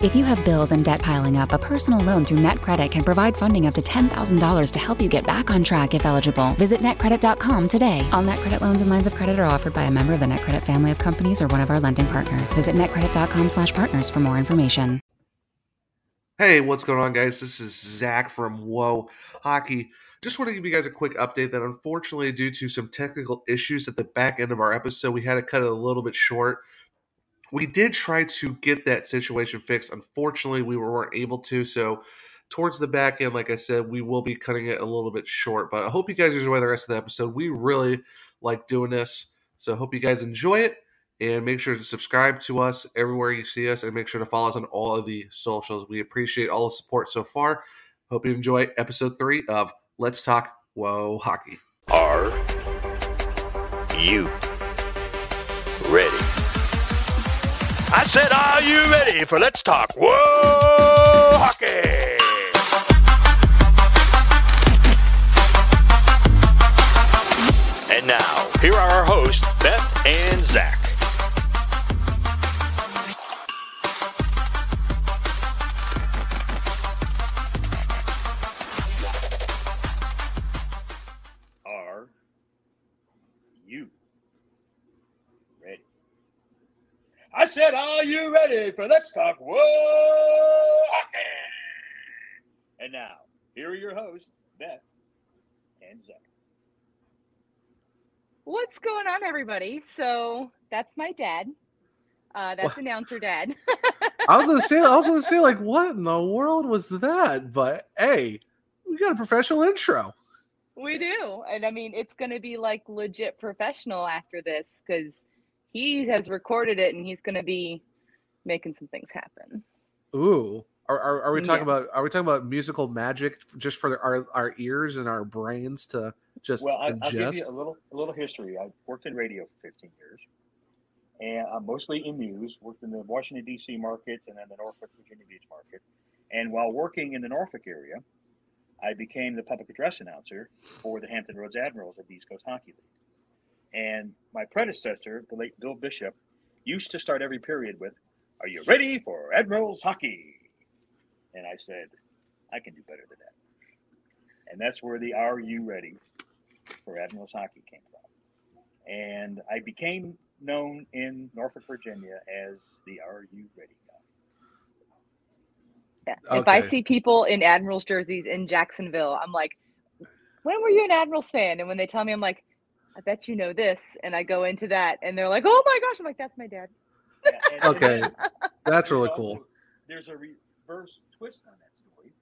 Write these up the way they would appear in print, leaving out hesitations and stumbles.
If you have bills and debt piling up, a personal loan through NetCredit can provide funding up to $10,000 to help you get back on track if eligible. Visit netcredit.com today. All NetCredit loans and lines of credit are offered by a member of the NetCredit family of companies or one of our lending partners. Visit netcredit.com/partners for more information. Hey, what's going on, guys? This is Zach from Whoa Hockey. Just want to give you guys a quick update that unfortunately, due to some technical issues at the back end of our episode, we had to cut it a little bit short. We did try to get that situation fixed. Unfortunately, we weren't able to. So towards the back end, like I said, we will be cutting it a little bit short. But I hope you guys enjoy the rest of the episode. We really like doing this. So I hope you guys enjoy it. And make sure to subscribe to us everywhere you see us. And make sure to follow us on all of the socials. We appreciate all the support so far. Hope you enjoy episode 3 of Let's Talk Whoa Hockey. Are you ready? I said, are you ready for Let's Talk Whoa Hockey? And now, here are our hosts, Beth and Zach. Are you ready? I said, are you ready for Let's Talk Whoa Hockey? And now, here are your hosts, Beth and Zach. What's going on, everybody? So that's my dad. That's what? Announcer dad. I was gonna say, like, what in the world was that? But hey, we got a professional intro. We do. And I mean, it's going to be like legit professional after this because he has recorded it and he's going to be making some things happen. Ooh. Are we talking about, are we talking about musical magic just for our ears and our brains to just adjust? I'll give you a little history. I worked in radio for 15 years and I'm mostly in news, worked in the Washington, D.C. market and then the Norfolk, Virginia Beach market. And while working in the Norfolk area, I became the public address announcer for the Hampton Roads Admirals of the East Coast Hockey League. And my predecessor, the late Bill Bishop, used to start every period with, "Are you ready for Admirals hockey?" And I said, I can do better than that. And that's where the "Are you ready for Admirals hockey" came from. And I became known in Norfolk, Virginia as the "Are you ready?" Okay. If I see people in Admirals jerseys in Jacksonville, I'm like, when were you an Admirals fan? And when they tell me, I'm like, I bet you know this. And I go into that and they're like, oh my gosh. I'm like, that's my dad. Yeah, okay. That's really cool. There's a reverse twist on that story.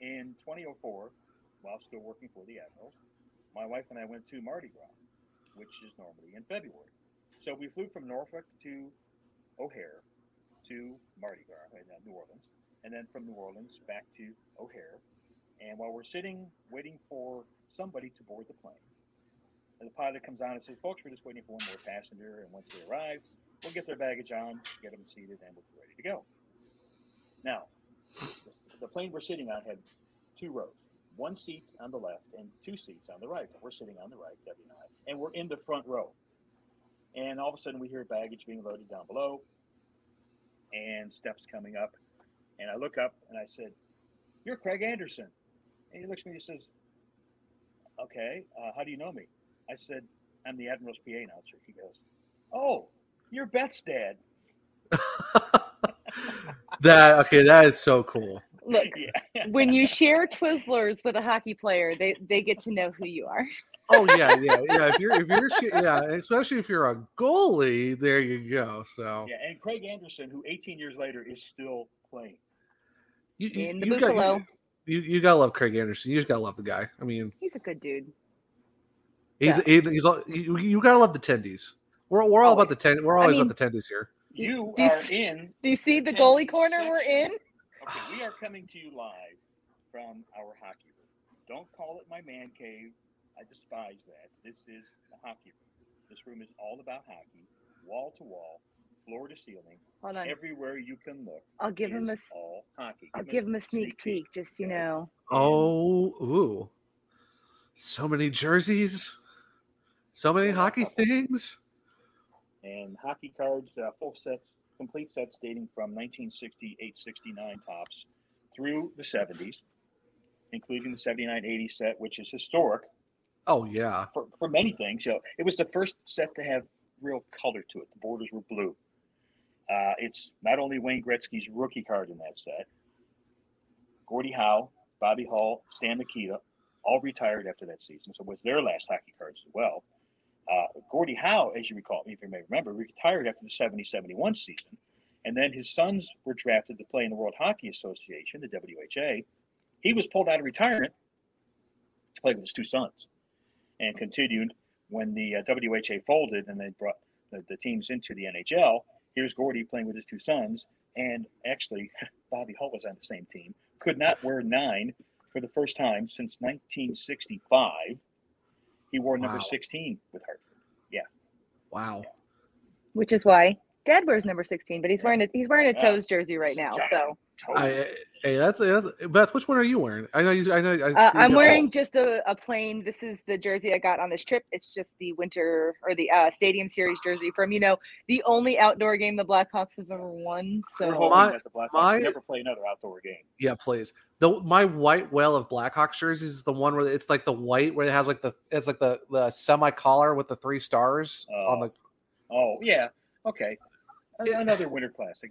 In 2004, while still working for the Admirals, my wife and I went to Mardi Gras, which is normally in February. So we flew from Norfolk to O'Hare to Mardi Gras in New Orleans. And then from New Orleans back to O'Hare. And while we're sitting, waiting for somebody to board the plane, and the pilot comes on and says, "Folks, we're just waiting for one more passenger. And once they arrive, we'll get their baggage on, get them seated, and we'll be ready to go." Now, the plane we're sitting on had two rows, one seat on the left and two seats on the right. We're sitting on the right, Debbie and I, and we're in the front row. And all of a sudden, we hear baggage being loaded down below and steps coming up. And I look up and I said, "You're Craig Anderson." And he looks at me and he says, "Okay, how do you know me?" I said, "I'm the Admiral's PA announcer." He goes, "Oh, you're Beth's dad." That is so cool. Look, yeah. When you share Twizzlers with a hockey player, they get to know who you are. Oh yeah. If you're especially if you're a goalie, there you go. So yeah, and Craig Anderson, who 18 years later is still playing. You gotta love Craig Anderson. You just gotta love the guy. I mean, he's a good dude. You gotta love the tendies. We're all about the ten. We're always about the tendies here. Do you see the goalie corner section. We're in? Okay, we are coming to you live from our hockey room. Don't call it my man cave. I despise that. This is the hockey room. This room is all about hockey, wall to wall, floor to ceiling. Hold on. Everywhere you can look. I'll give him a sneak peek, just so you know. Oh, ooh. So many jerseys. So many hockey things. And hockey cards, full sets, complete sets dating from 1968-69 tops through the 70s, including the 79-80 set, which is historic. Oh, yeah. For many things. You know, it was the first set to have real color to it. The borders were blue. It's not only Wayne Gretzky's rookie card in that set, Gordie Howe, Bobby Hull, Stan Mikita, all retired after that season. So it was their last hockey cards as well. Gordie Howe, as you recall, if you may remember, retired after the 70-71 season. And then his sons were drafted to play in the World Hockey Association, the WHA. He was pulled out of retirement to play with his two sons and continued when the WHA folded and they brought the teams into the NHL. Here's Gordie playing with his two sons. And actually, Bobby Hull was on the same team. Could not wear 9 for the first time since 1965. He wore number 16 with Hartford. Yeah. Wow. Yeah. Which is why Dad wears number 16, but he's wearing a Toes jersey right now. So. Hey, that's Beth. Which one are you wearing? I know. I'm wearing just a plain. This is the jersey I got on this trip. It's just the winter or the Stadium Series jersey from the only outdoor game the Blackhawks have ever won. So the Blackhawks never play another outdoor game. Yeah, please. My white whale of Blackhawks jerseys is the one where it's like the white where it has like the semi collar with the 3 stars on the. Oh yeah. Okay. Another winter classic,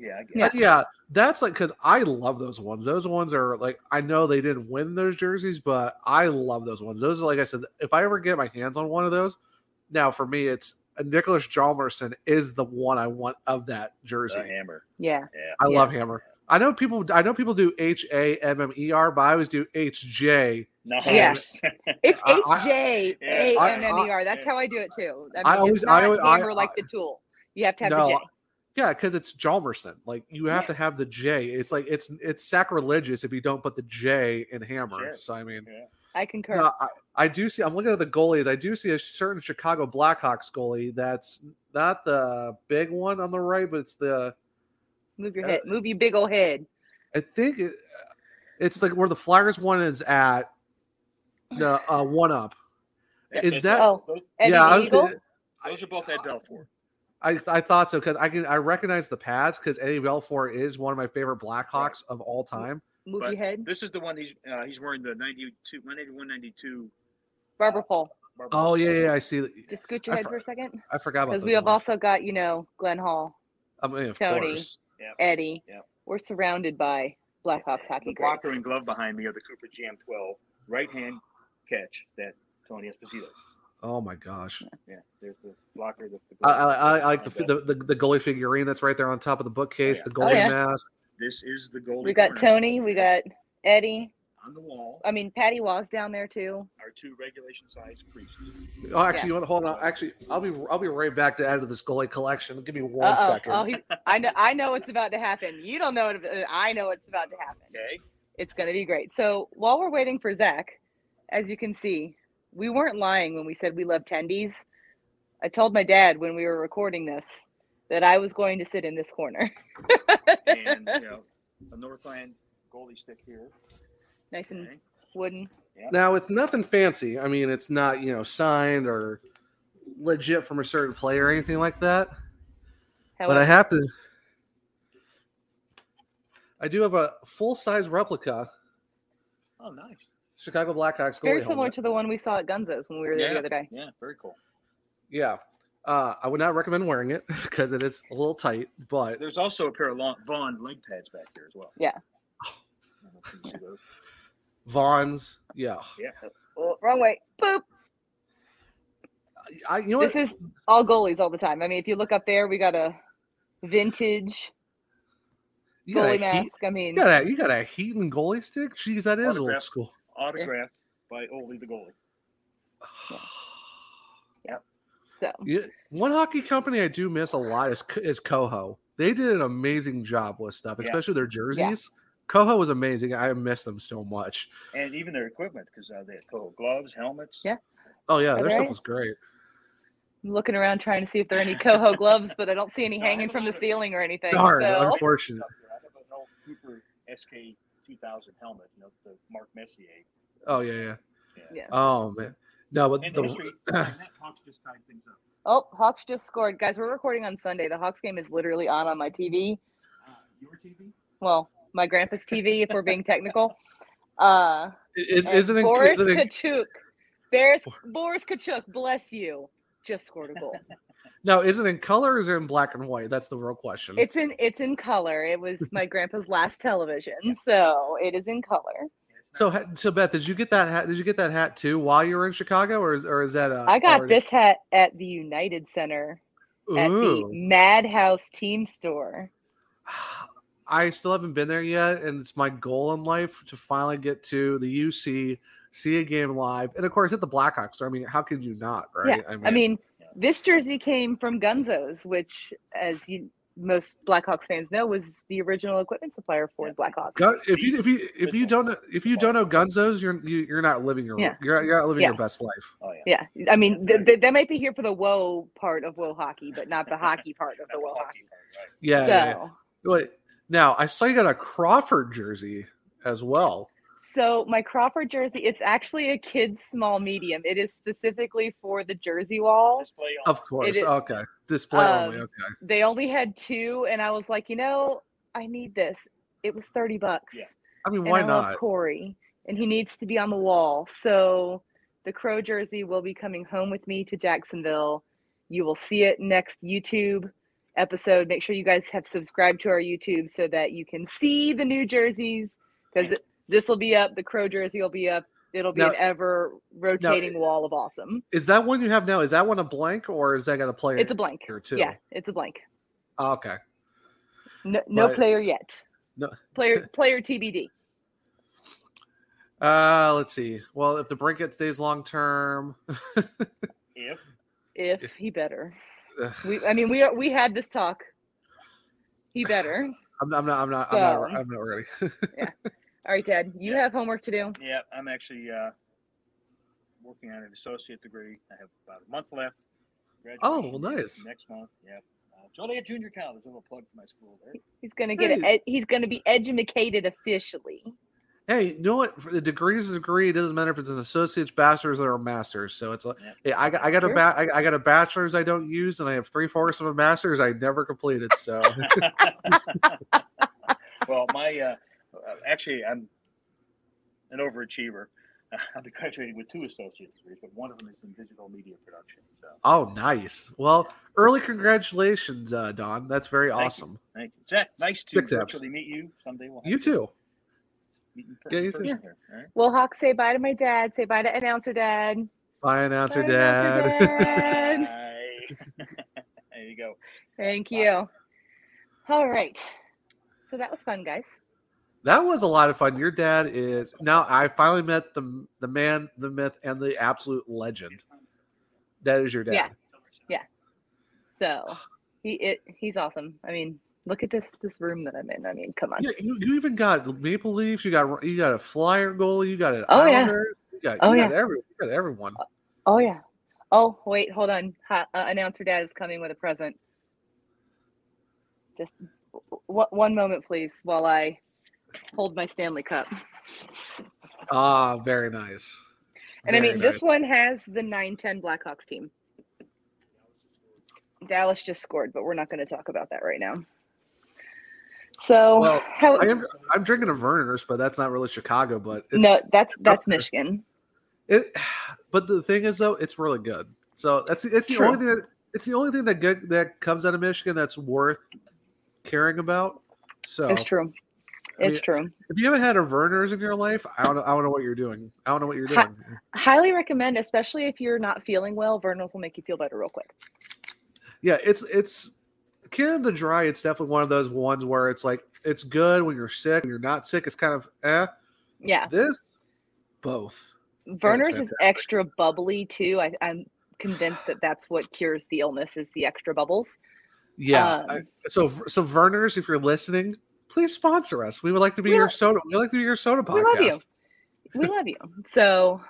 yeah. That's like because I love those ones. Those ones are like I know they didn't win those jerseys, but I love those ones. Those are like I said, if I ever get my hands on one of those, now for me it's Nicholas Hjalmarsson is the one I want of that jersey. Hammer, yeah. I love Hammer. I know people do HAMMER, but I always do HJ. No. Yes, it's HJAMMER. That's how I do it too. I mean, I always like the tool. You have to have the J. Yeah, because it's Hjalmarsson. Like you have to have the J. It's like it's sacrilegious if you don't put the J in Hammer. Sure. So I mean, I concur. I do see. I'm looking at the goalies. I do see a certain Chicago Blackhawks goalie that's not the big one on the right, but it's the move your big old head. I think it's like where the Flyers one is at the one up. Is that? Those are both at Belfort. I thought so because I recognize the pads because Eddie Belfour is one of my favorite Blackhawks of all time. Movie head. This is the one he's wearing the 92 Barbara Pole. Oh yeah, I see. Just scoot your head for a second. I forgot about because we have also got Glenn Hall, Tony, Eddie. Yeah. We're surrounded by Blackhawks hockey. The blocker and glove behind me are the Cooper GM12 right hand catch that Tony Esposito. Oh my gosh! Yeah, there's the blocker. I like the goalie figurine that's right there on top of the bookcase. The goalie mask. This is the goalie. We got corner. Tony. We got Eddie on the wall. I mean, Patty Waugh's down there too. Our 2 regulation size creases. Oh, actually, you want to hold on? Actually, I'll be right back to add to this goalie collection. Give me one second. Oh, I know it's about to happen. You don't know it. I know it's about to happen. Okay, it's going to be great. So while we're waiting for Zach, as you can see. We weren't lying when we said we love tendies. I told my dad when we were recording this that I was going to sit in this corner. And, a Northland goalie stick here. Nice and wooden. Yep. Now, it's nothing fancy. I mean, it's not, signed or legit from a certain player or anything like that. But I do have a full-size replica. Oh, nice. Chicago Blackhawks. Very similar helmet. To the one we saw at Gunzo's when we were there the other day. Yeah, very cool. Yeah. I would not recommend wearing it because it is a little tight, but... There's also a pair of Vaughn leg pads back here as well. Yeah. Vaughn's. Yeah. Yeah. Well, wrong way. Boop. This is all goalies all the time. I mean, if you look up there, we got a vintage... goalie mask. You got a Heaton goalie stick? Jeez, that is old school. Autographed by Ole the goalie. Yep. So one hockey company I do miss a lot is Coho. They did an amazing job with stuff, especially their jerseys. Yeah. Coho was amazing. I miss them so much. And even their equipment because they had Coho gloves, helmets. Yeah. Oh yeah, their stuff was great. I'm looking around trying to see if there are any Coho gloves, but I don't see any hanging from the ceiling or anything. Darn, unfortunate. Cooper SK 2000 helmet, the Mark Messier. Oh yeah. Oh man, no, but the history, and that talks just tied things up. Oh, Hawks just scored. Guys, we're recording on Sunday. The Hawks game is literally on my TV. Your TV? Well, my grandpa's TV, if we're being technical. Kachuk. Boris Kachuk, bless you, just scored a goal. Now, is it in color or is it in black and white? That's the real question. It's in color. It was my grandpa's last television, so it is in color. So Beth, did you get that hat? Did you get that hat too while you were in Chicago, or is that a? I got this hat at the United Center at the Madhouse Team Store. I still haven't been there yet, and it's my goal in life to finally get to the UC, see a game live, and of course at the Blackhawks store. I mean, how could you not, right? Yeah. I mean, this jersey came from Gunzo's, which, as most Blackhawks fans know, was the original equipment supplier for the Blackhawks. If you don't know Gunzo's, you're not living your best life. Oh, yeah. I mean, they might be here for the woe part of woe hockey, but not the hockey part of the woe hockey. Yeah. So. Yeah. Wait, now I saw you got a Crawford jersey as well. So my Crawford jersey, it's actually a kid's small medium. It is specifically for the jersey wall. Display only. Of course. Okay. Display only. Okay. They only had two, and I was like, I need this. It was $30. Yeah. I mean, why not? I love Corey, and he needs to be on the wall. So the Crow jersey will be coming home with me to Jacksonville. You will see it next YouTube episode. Make sure you guys have subscribed to our YouTube so that you can see the new jerseys, because this will be up. The Crow jersey will be up. It'll be an ever-rotating wall of awesome. Is that one you have now? Is that one a blank, or is that got a player? It's a blank. Here too? Yeah, it's a blank. Oh, okay. No player yet. No player TBD. Let's see. Well, if the Brinkett stays long-term. If he better. We had this talk. He better. I'm not ready. Yeah. All right, Dad, you have homework to do. Yeah, I'm actually working on an associate degree. I have about a month left. Oh, well, nice. Next month, yeah. Joliet Junior College. A little plug for my school there. He's going to get he's going to be edumacated officially. Hey, you know what? For the degree is a degree. It doesn't matter if it's an associate's, bachelor's, or a master's. So it's like, hey, I got a bachelor's I don't use, and I have 3/4 of a master's I never completed. So, well, my. Actually, I'm an overachiever. I'll be graduating with 2 associate degrees, but one of them is in digital media production. So. Oh, nice. Well, early congratulations, Don. That's very awesome. Thank you. Zach, nice to virtually meet you. Someday we'll have you too. Well, Hawk, say bye to my dad. Say bye to announcer dad. Bye, announcer dad. Bye. There you go. Thank you. Bye. All right. So that was fun, guys. That was a lot of fun. Your dad is now. I finally met the man, the myth, and the absolute legend. That is your dad. Yeah. So he's awesome. I mean, look at this room that I'm in. I mean, come on. Yeah, you even got Maple Leafs. You got a Flyer goal. You got an Islander. Yeah. You got everyone. Oh yeah. Oh wait, hold on. Announcer dad is coming with a present. Just one moment, please, while I. Hold my Stanley Cup. Ah, very nice. And very nice. This one has the 9-10 Blackhawks team. Dallas just scored, but we're not going to talk about that right now. So, I'm drinking a Verner's, but that's not really Chicago. But that's Michigan. But the thing is, though, it's really good. So that's the only thing. It's the only thing that comes out of Michigan that's worth caring about. So it's true. It's true. If you haven't had a Verner's in your life, I don't know what you're doing. I don't know what you're doing. Highly recommend, especially if you're not feeling well. Verner's will make you feel better real quick. Yeah, it's Canada Dry. It's definitely one of those ones where it's like it's good when you're sick. When you're not sick, it's kind of Yeah. This both. Verner's is extra bubbly too. I'm convinced that that's what cures the illness is the extra bubbles. Yeah. So Verner's, if you're listening. Please sponsor us. We would like to be your soda. We would like to be your soda podcast. We love you. So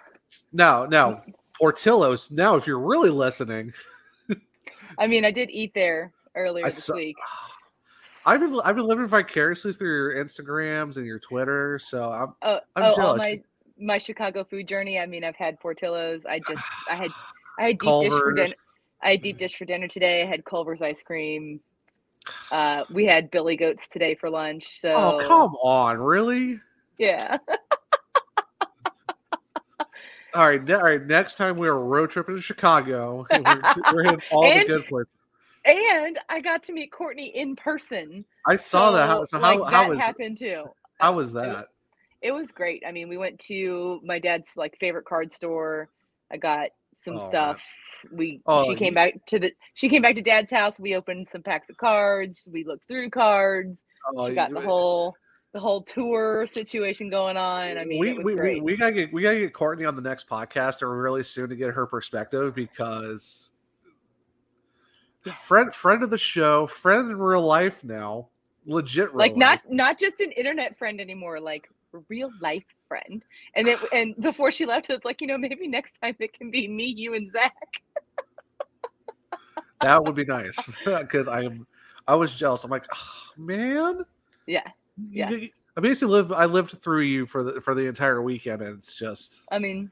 no. Portillo's. Now, if you're really listening, I mean, I did eat there earlier this week. I've been living vicariously through your Instagrams and your Twitter. So I'm jealous. My Chicago food journey. I mean, I've had Portillo's. I had deep dish for dinner. I had deep dish for dinner today. I had Culver's ice cream. We had Billy Goats today for lunch. So oh, come on, really? Yeah. All right. Next time we are road tripping to Chicago, we're hitting all the good places. And I got to meet Courtney in person. I saw that. So how was that? It was great. I mean, we went to my dad's favorite card store. I got some stuff. Man. She came back to Dad's house. We opened some packs of cards. We looked through cards. We got the whole tour situation going on. I mean, it was great. We gotta get Courtney on the next podcast or really soon to get her perspective because friend of the show, friend in real life now, legit real life. Not just an internet friend anymore, real life friend. And before she left, it's maybe next time it can be me, you, and Zach. That would be nice because I was jealous. I'm like, oh, man, yeah. I basically lived through you for the entire weekend, and it's just. I mean,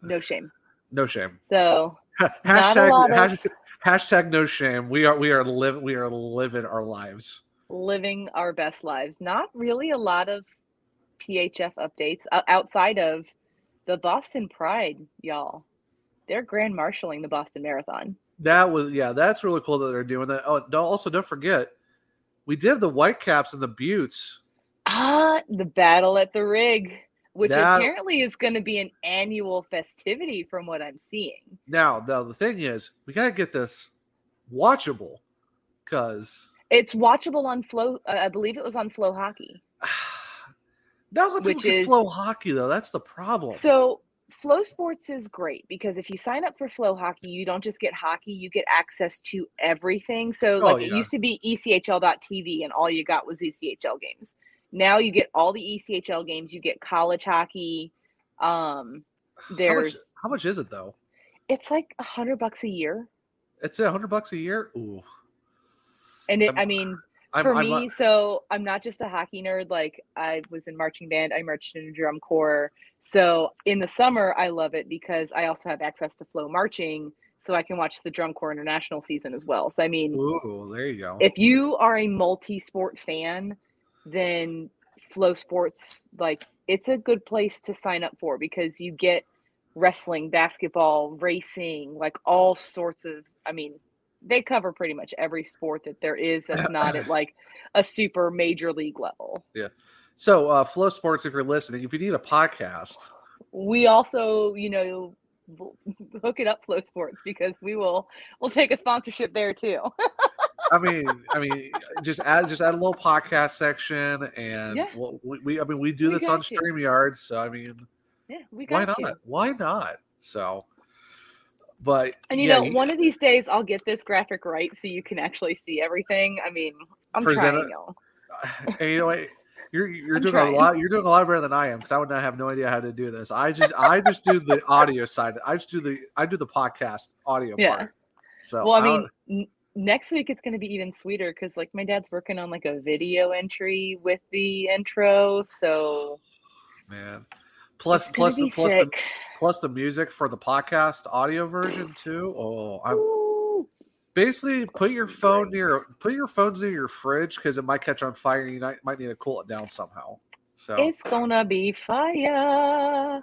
no shame. No shame. So hashtag no shame. We are living our lives. Living our best lives. Not really a lot of PHF updates outside of the Boston Pride, y'all. They're grand marshaling the Boston Marathon. That's really cool that they're doing that. Oh, also don't forget, we did the Whitecaps and the Buttes. The Battle at the Rig, which apparently is going to be an annual festivity from what I'm seeing. Now, the thing is, we got to get this watchable because... It's watchable on Flow. I believe it was on Flow Hockey. Not which is Flow Hockey though. That's the problem. So Flow Sports is great because if you sign up for Flow Hockey, you don't just get hockey; you get access to everything. So it used to be ECHL.tv, and all you got was ECHL games. Now you get all the ECHL games. You get college hockey. How much is it though? It's $100 a year. It's $100 a year. Ooh. And I'm not just a hockey nerd. I was in marching band. I marched in a drum corps. So in the summer, I love it because I also have access to Flow Marching, so I can watch the Drum Corps International season as well. So, I mean, ooh, there you go. If you are a multi-sport fan, then Flow Sports, it's a good place to sign up for because you get wrestling, basketball, racing, all sorts of, they cover pretty much every sport that there is that's not at a super major league level. Yeah. So Flow Sports, if you're listening, if you need a podcast. We also, hook it up, Flow Sports, because we'll take a sponsorship there too. Just add a little podcast section and we do this on StreamYard. So, we got Why not? So. But one of these days I'll get this graphic right so you can actually see everything. I'm trying, y'all. And you're doing a lot. You're doing a lot better than I am because I would have no idea how to do this. I just do the audio side. I do the podcast audio part. So next week it's going to be even sweeter because my dad's working on a video entry with the intro. So man. Plus the music for the podcast audio version too. Oh, basically put your phones near your fridge because it might catch on fire and you might need to cool it down somehow. So it's gonna be fire.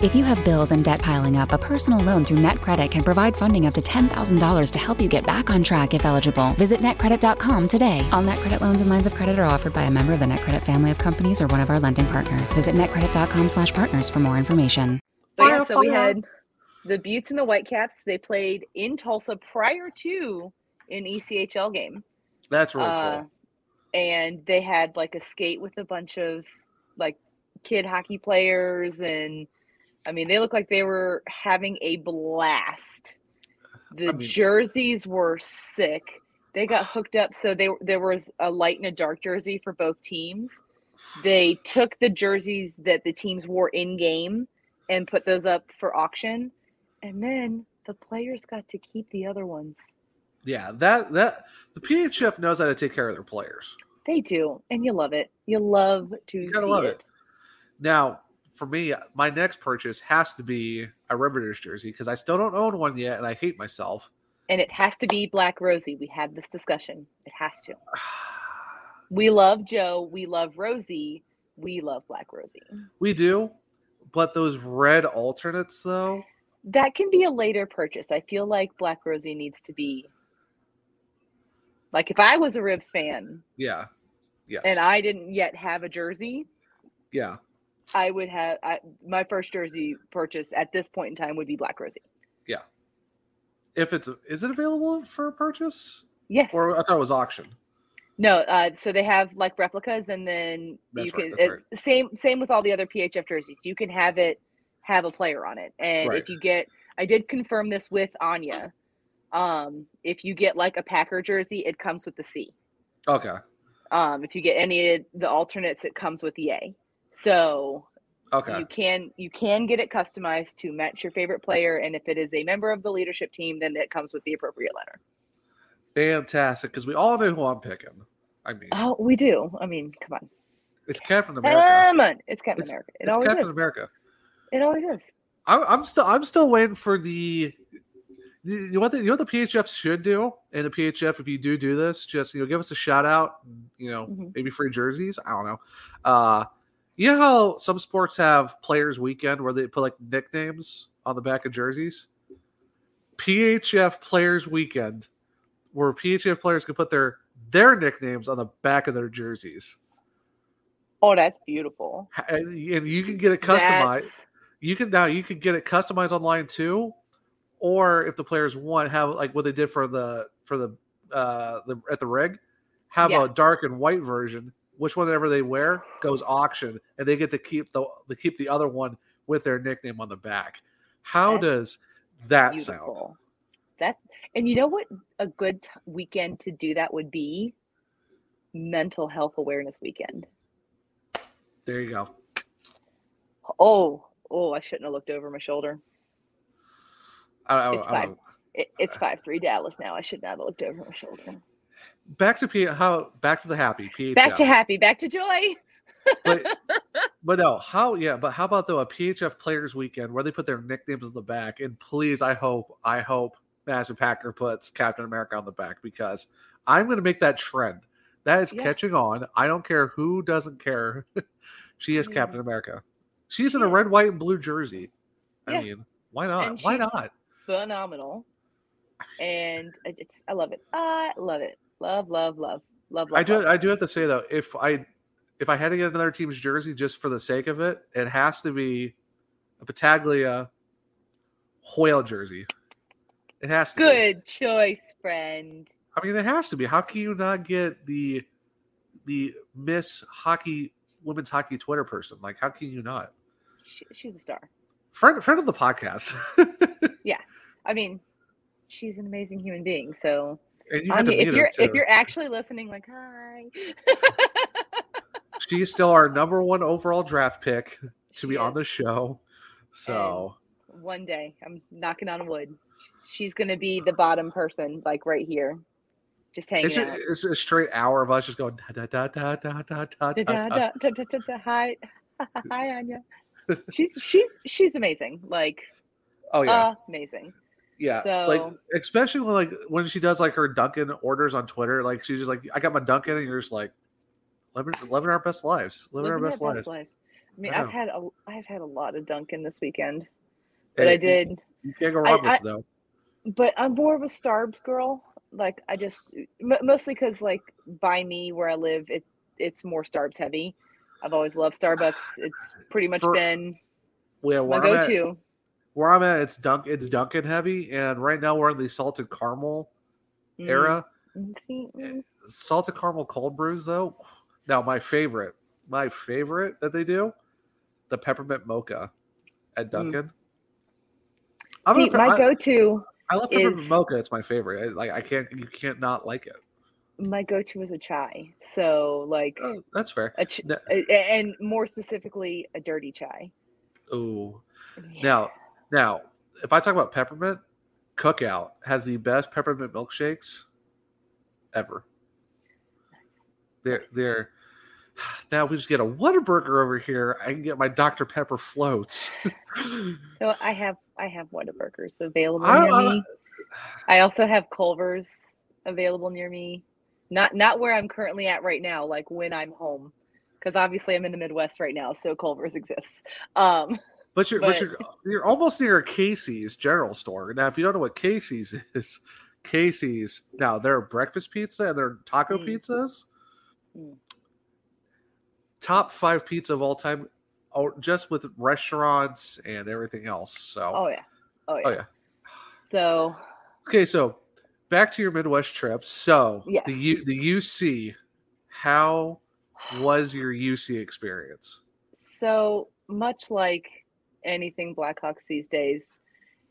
If you have bills and debt piling up, a personal loan through NetCredit can provide funding up to $10,000 to help you get back on track if eligible. Visit netcredit.com today. All NetCredit loans and lines of credit are offered by a member of the NetCredit family of companies or one of our lending partners. Visit netcredit.com/partners for more information. So we had the Buttes and the Whitecaps. They played in Tulsa prior to an ECHL game. That's really cool. And they had a skate with a bunch of kid hockey players and they look like they were having a blast. The jerseys were sick. They got hooked up. So there was a light and a dark jersey for both teams. They took the jerseys that the teams wore in game and put those up for auction. And then the players got to keep the other ones. Yeah, that the PHF knows how to take care of their players. They do, and you love it. You love to see it. Now, for me, my next purchase has to be a Riveters jersey because I still don't own one yet, and I hate myself. And it has to be Black Rosie. We had this discussion. It has to. We love Joe. We love Rosie. We love Black Rosie. We do, but those red alternates, though. That can be a later purchase. I feel like Black Rosie needs to be. Like if I was a Ribs fan. Yeah. Yes. And I didn't yet have a jersey. Yeah. I would have my first jersey purchase at this point in time would be Black Rosie. Yeah. If is it available for purchase? Yes. Or I thought it was auction. No, so they have like replicas, and then that's right. Same with all the other PHF jerseys. You can have a player on it. And right. If you get, I did confirm this with Anya. If you get like a Packer jersey, it comes with the C. Okay. If you get any of the alternates, it comes with the A. So okay. You can get it customized to match your favorite player, and if it is a member of the leadership team, then it comes with the appropriate letter. Fantastic, because we all know who I'm picking. We do. I mean, come on. It's Captain America. Come on. It's Captain America. It always is. It always is. I'm still waiting for the. You know what the PHF should do, and the PHF, if you do this, just give us a shout out. Maybe free jerseys. I don't know. You know how some sports have Players Weekend where they put like nicknames on the back of jerseys. PHF Players Weekend, where PHF players can put their nicknames on the back of their jerseys. Oh, that's beautiful. And you can get it customized. You can get it customized online too. Or if the players want, have like what they did for the at the rig, a dark and white version. Which one ever they wear goes auction, and they get to keep the other one with their nickname on the back. How does that sound? And you know what a good weekend to do that would be? Mental Health Awareness Weekend. There you go. Oh! I shouldn't have looked over my shoulder. It's 5-3 Dallas now. I should not have looked over my shoulder. Back to joy. But how about though a PHF Players Weekend where they put their nicknames on the back? And please, I hope Madison Packer puts Captain America on the back, because I'm going to make that trend. That is catching on. I don't care who doesn't care. She is Captain America. She's in a red, white, and blue jersey. I mean, why not? And why not? Phenomenal. And I love it. I love it. Love. I do have to say though, if I had to get another team's jersey just for the sake of it, it has to be a Battaglia Hoyle jersey. It has to. Good choice, friend. I mean, it has to be. How can you not get the Miss Hockey Women's Hockey Twitter person? Like, how can you not? She's a star. Friend of the podcast. Yeah, I mean, she's an amazing human being. So, if you're actually listening, like, hi. She's still our number 1 overall draft pick to be on the show. So, and one day, I'm knocking on wood, she's going to be the bottom person, like right here, just hanging out. It's a straight hour of us just going da da da da da da da da. Hi, Anya. She's amazing. Like, oh yeah, amazing. Yeah, so, like especially when she does like her Dunkin' orders on Twitter, like she's just like, I got my Dunkin', and you're just like, living our best lives, living our best life. I mean, I've had a lot of Dunkin' this weekend, but I did. You can't go wrong with it, though. But I'm more of a Starbucks girl. Like I just mostly because like by me where I live, it's more Starbucks heavy. I've always loved Starbucks. It's pretty much my go-to. Where I'm at, it's Dunkin' heavy, and right now we're in the salted caramel era. Mm-hmm. Salted caramel cold brews, though. Now, my favorite that they do, the peppermint mocha at Dunkin'. Mm. My go-to I love peppermint mocha. It's my favorite. You can't not like it. My go-to is a chai. So like, oh, that's fair. And more specifically, a dirty chai. Ooh. Yeah. Now, if I talk about peppermint, Cookout has the best peppermint milkshakes ever. They're now if we just get a Whataburger over here, I can get my Dr. Pepper floats. So I have Whataburgers available near me. I also have Culver's available near me. Not where I'm currently at right now, like when I'm home, because obviously I'm in the Midwest right now, so Culver's exists. But you're almost near a Casey's General Store. Now, if you don't know what Casey's is, now their breakfast pizza and their taco pizzas, top 5 pizza of all time, just with restaurants and everything else. So, oh yeah. So, okay, so back to your Midwest trip. So, yes. the UC, how was your UC experience? So much like anything Blackhawks these days,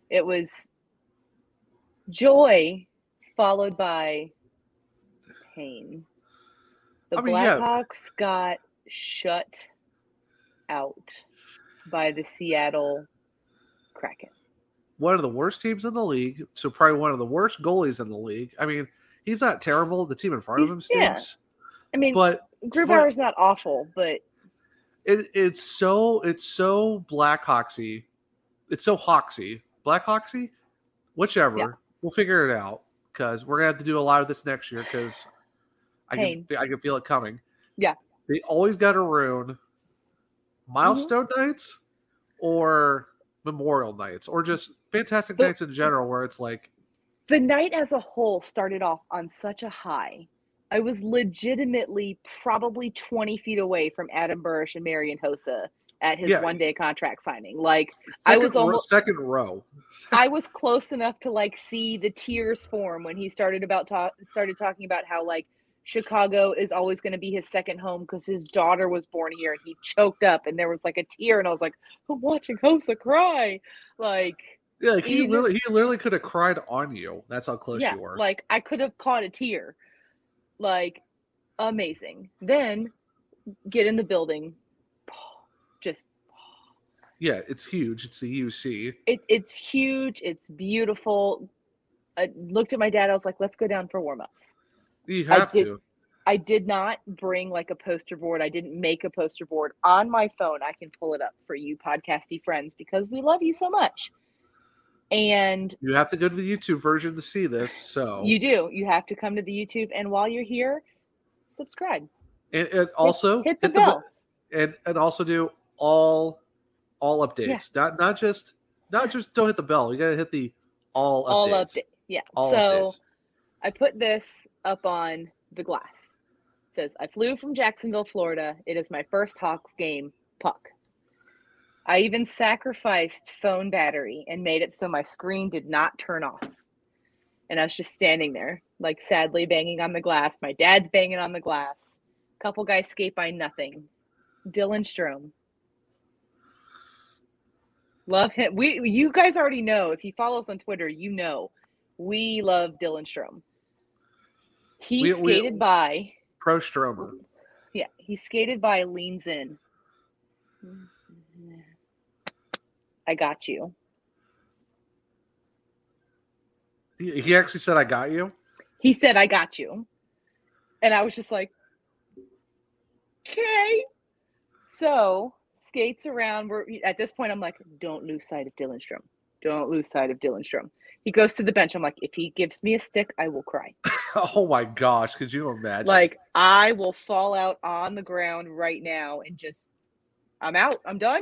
it was joy followed by pain. Blackhawks got shut out by the Seattle Kraken, one of the worst teams in the league, so probably one of the worst goalies in the league. I mean, he's not terrible. The team in front of him stinks. I mean, but Grubauer's not awful, but It's so Blackhawksy. It's so Hawksy. Blackhawksy? Whichever. Yeah. We'll figure it out because we're going to have to do a lot of this next year because I can feel it coming. Yeah. They always got to ruin milestone nights or memorial nights or just fantastic nights in general where it's like. The night as a whole started off on such a high. I was legitimately probably 20 feet away from Adam Burish and Marian Hossa at his one-day contract signing. Like I was almost second row. I was close enough to like see the tears form when he started talking about how like Chicago is always going to be his second home because his daughter was born here and he choked up and there was like a tear and I was like, I'm watching Hossa cry, like. Yeah, like he literally could have cried on you. That's how close you were. Like I could have caught a tear. Like, amazing. Then, get in the building. Just. Yeah, it's huge. It's the UC. It's huge. It's beautiful. I looked at my dad. I was like, let's go down for warm-ups. You have to. I did not bring, like, a poster board. I didn't make a poster board. On my phone, I can pull it up for you podcasty friends because we love you so much. And you have to go to the YouTube version to see this. So you do. You have to come to the YouTube, and while you're here, subscribe. And also hit the bell. And also do all updates. Yeah. Not just don't hit the bell. You gotta hit the all updates. Yeah. So I put this up on the glass. It says I flew from Jacksonville, Florida. It is my first Hawks game. Puck. I even sacrificed phone battery and made it so my screen did not turn off. And I was just standing there, like sadly banging on the glass. My dad's banging on the glass. A couple guys skate by nothing. Dylan Strome. Love him. You guys already know. If you follow us on Twitter, you know. We love Dylan Strome. He skated by. Pro Stromer. Yeah. He skated by Leans In. I got you. He actually said, I got you? He said, I got you. And I was just like, okay. So skates around. At this point, I'm like, don't lose sight of Dylan Strome. Don't lose sight of Dylan Strome. He goes to the bench. I'm like, if he gives me a stick, I will cry. Oh, my gosh. Could you imagine? Like, I will fall out on the ground right now and just, I'm out. I'm done.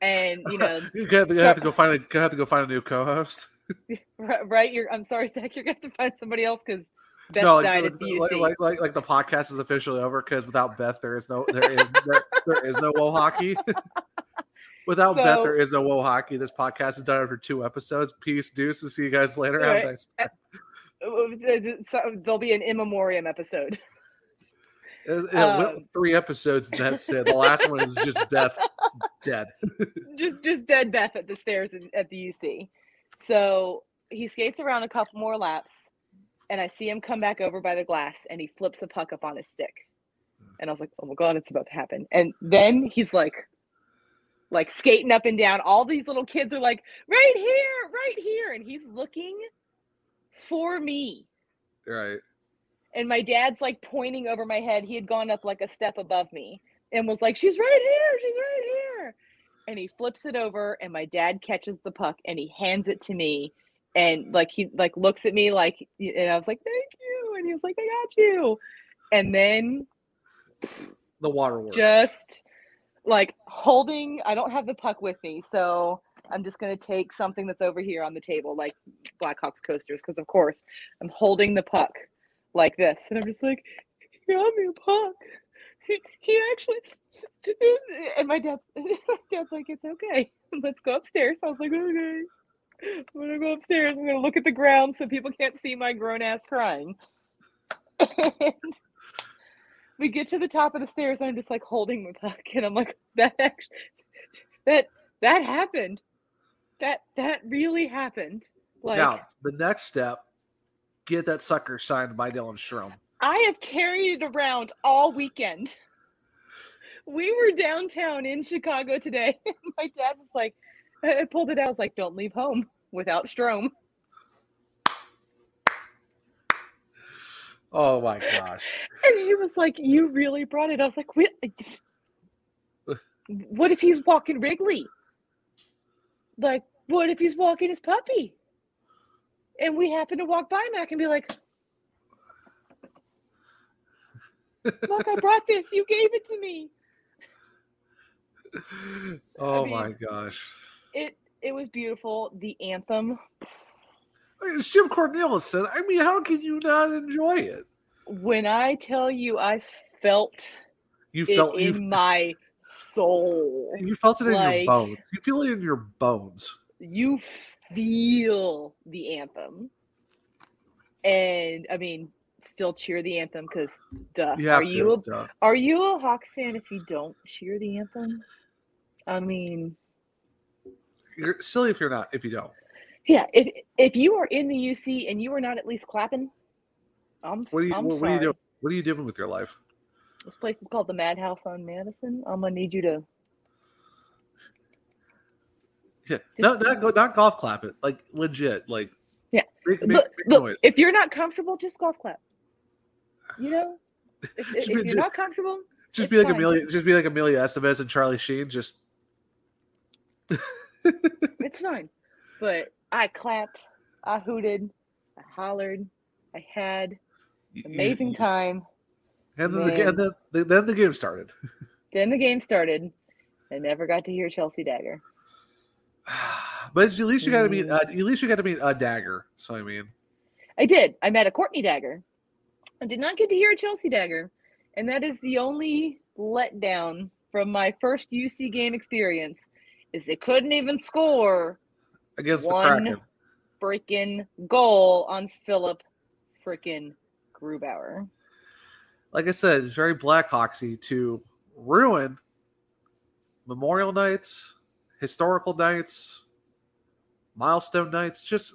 And you know, you have to go find a new co-host, right? I'm sorry, Zach. You're going to have to find somebody else because Beth died at the UC. Like the podcast is officially over because without Beth, there is no Whoa Hockey. Without Beth, there is no Whoa Hockey. This podcast is done after 2 episodes. Peace, deuce, and see you guys later. Right. Have a nice time. So there'll be an in memoriam episode. It went with 3 episodes, and that's it. The last one is just Beth dead. Just dead Beth at the stairs at the UC. So he skates around a couple more laps, and I see him come back over by the glass, and he flips a puck up on his stick. And I was like, oh my God, it's about to happen. And then he's like skating up and down. All these little kids are like, right here. And he's looking for me. Right. And my dad's like pointing over my head. He had gone up like a step above me and was like, she's right here. And he flips it over, and my dad catches the puck and he hands it to me. And like, he like looks at me like, and I was like, thank you. And he was like, I got you. And then the waterworks. Just like holding, I don't have the puck with me, so I'm just going to take something that's over here on the table, like Blackhawks coasters, because of course I'm holding the puck like this. And I'm just like, he got me a puck. He actually, and my dad's like, it's okay. Let's go upstairs. I was like, okay. I'm going to go upstairs. I'm going to look at the ground so people can't see my grown-ass crying. And we get to the top of the stairs, and I'm just like holding the puck, and I'm like, that happened. That really happened. Like, now, the next step, get that sucker signed by Dylan Strom. I have carried it around all weekend. We were downtown in Chicago today, and my dad was like, I pulled it out. I was like, don't leave home without Strom. Oh my gosh. And he was like, you really brought it. I was like, what if he's walking Wrigley? Like, what if he's walking his puppy? And we happen to walk by Mac and be like, look, I brought this. You gave it to me. Oh, I mean, my gosh. It was beautiful. The anthem. It's Jim Cornelison. I mean, how can you not enjoy it? When I tell you, I felt it in my soul. You felt it in your bones. You feel it in your bones. You feel the anthem. And, I mean, still cheer the anthem because, duh. Are you a Hawks fan if you don't cheer the anthem? I mean, you're silly if you're not, if you don't. Yeah, if you are in the UC and you are not at least clapping, What are you doing with your life? This place is called the Madhouse on Madison. I'm gonna need you to. Yeah, not golf clap it, like legit, like. Yeah, make noise. If you're not comfortable, just golf clap. You know, if you're not comfortable, just be like Amelia. Just be like Amelia Estevez and Charlie Sheen. Just. It's fine, but. I clapped, I hooted, I hollered, I had an amazing time. And then the game started. I never got to hear Chelsea Dagger. But at least you got to meet. At least you got to meet a Dagger. So I mean, I did. I met a Courtney Dagger. I did not get to hear a Chelsea Dagger, and that is the only letdown from my first UC game experience. Is they couldn't even score. Against one the freaking goal on Philip freaking Grubauer. Like I said, it's very Blackhawksy to ruin memorial nights, historical nights, milestone nights, just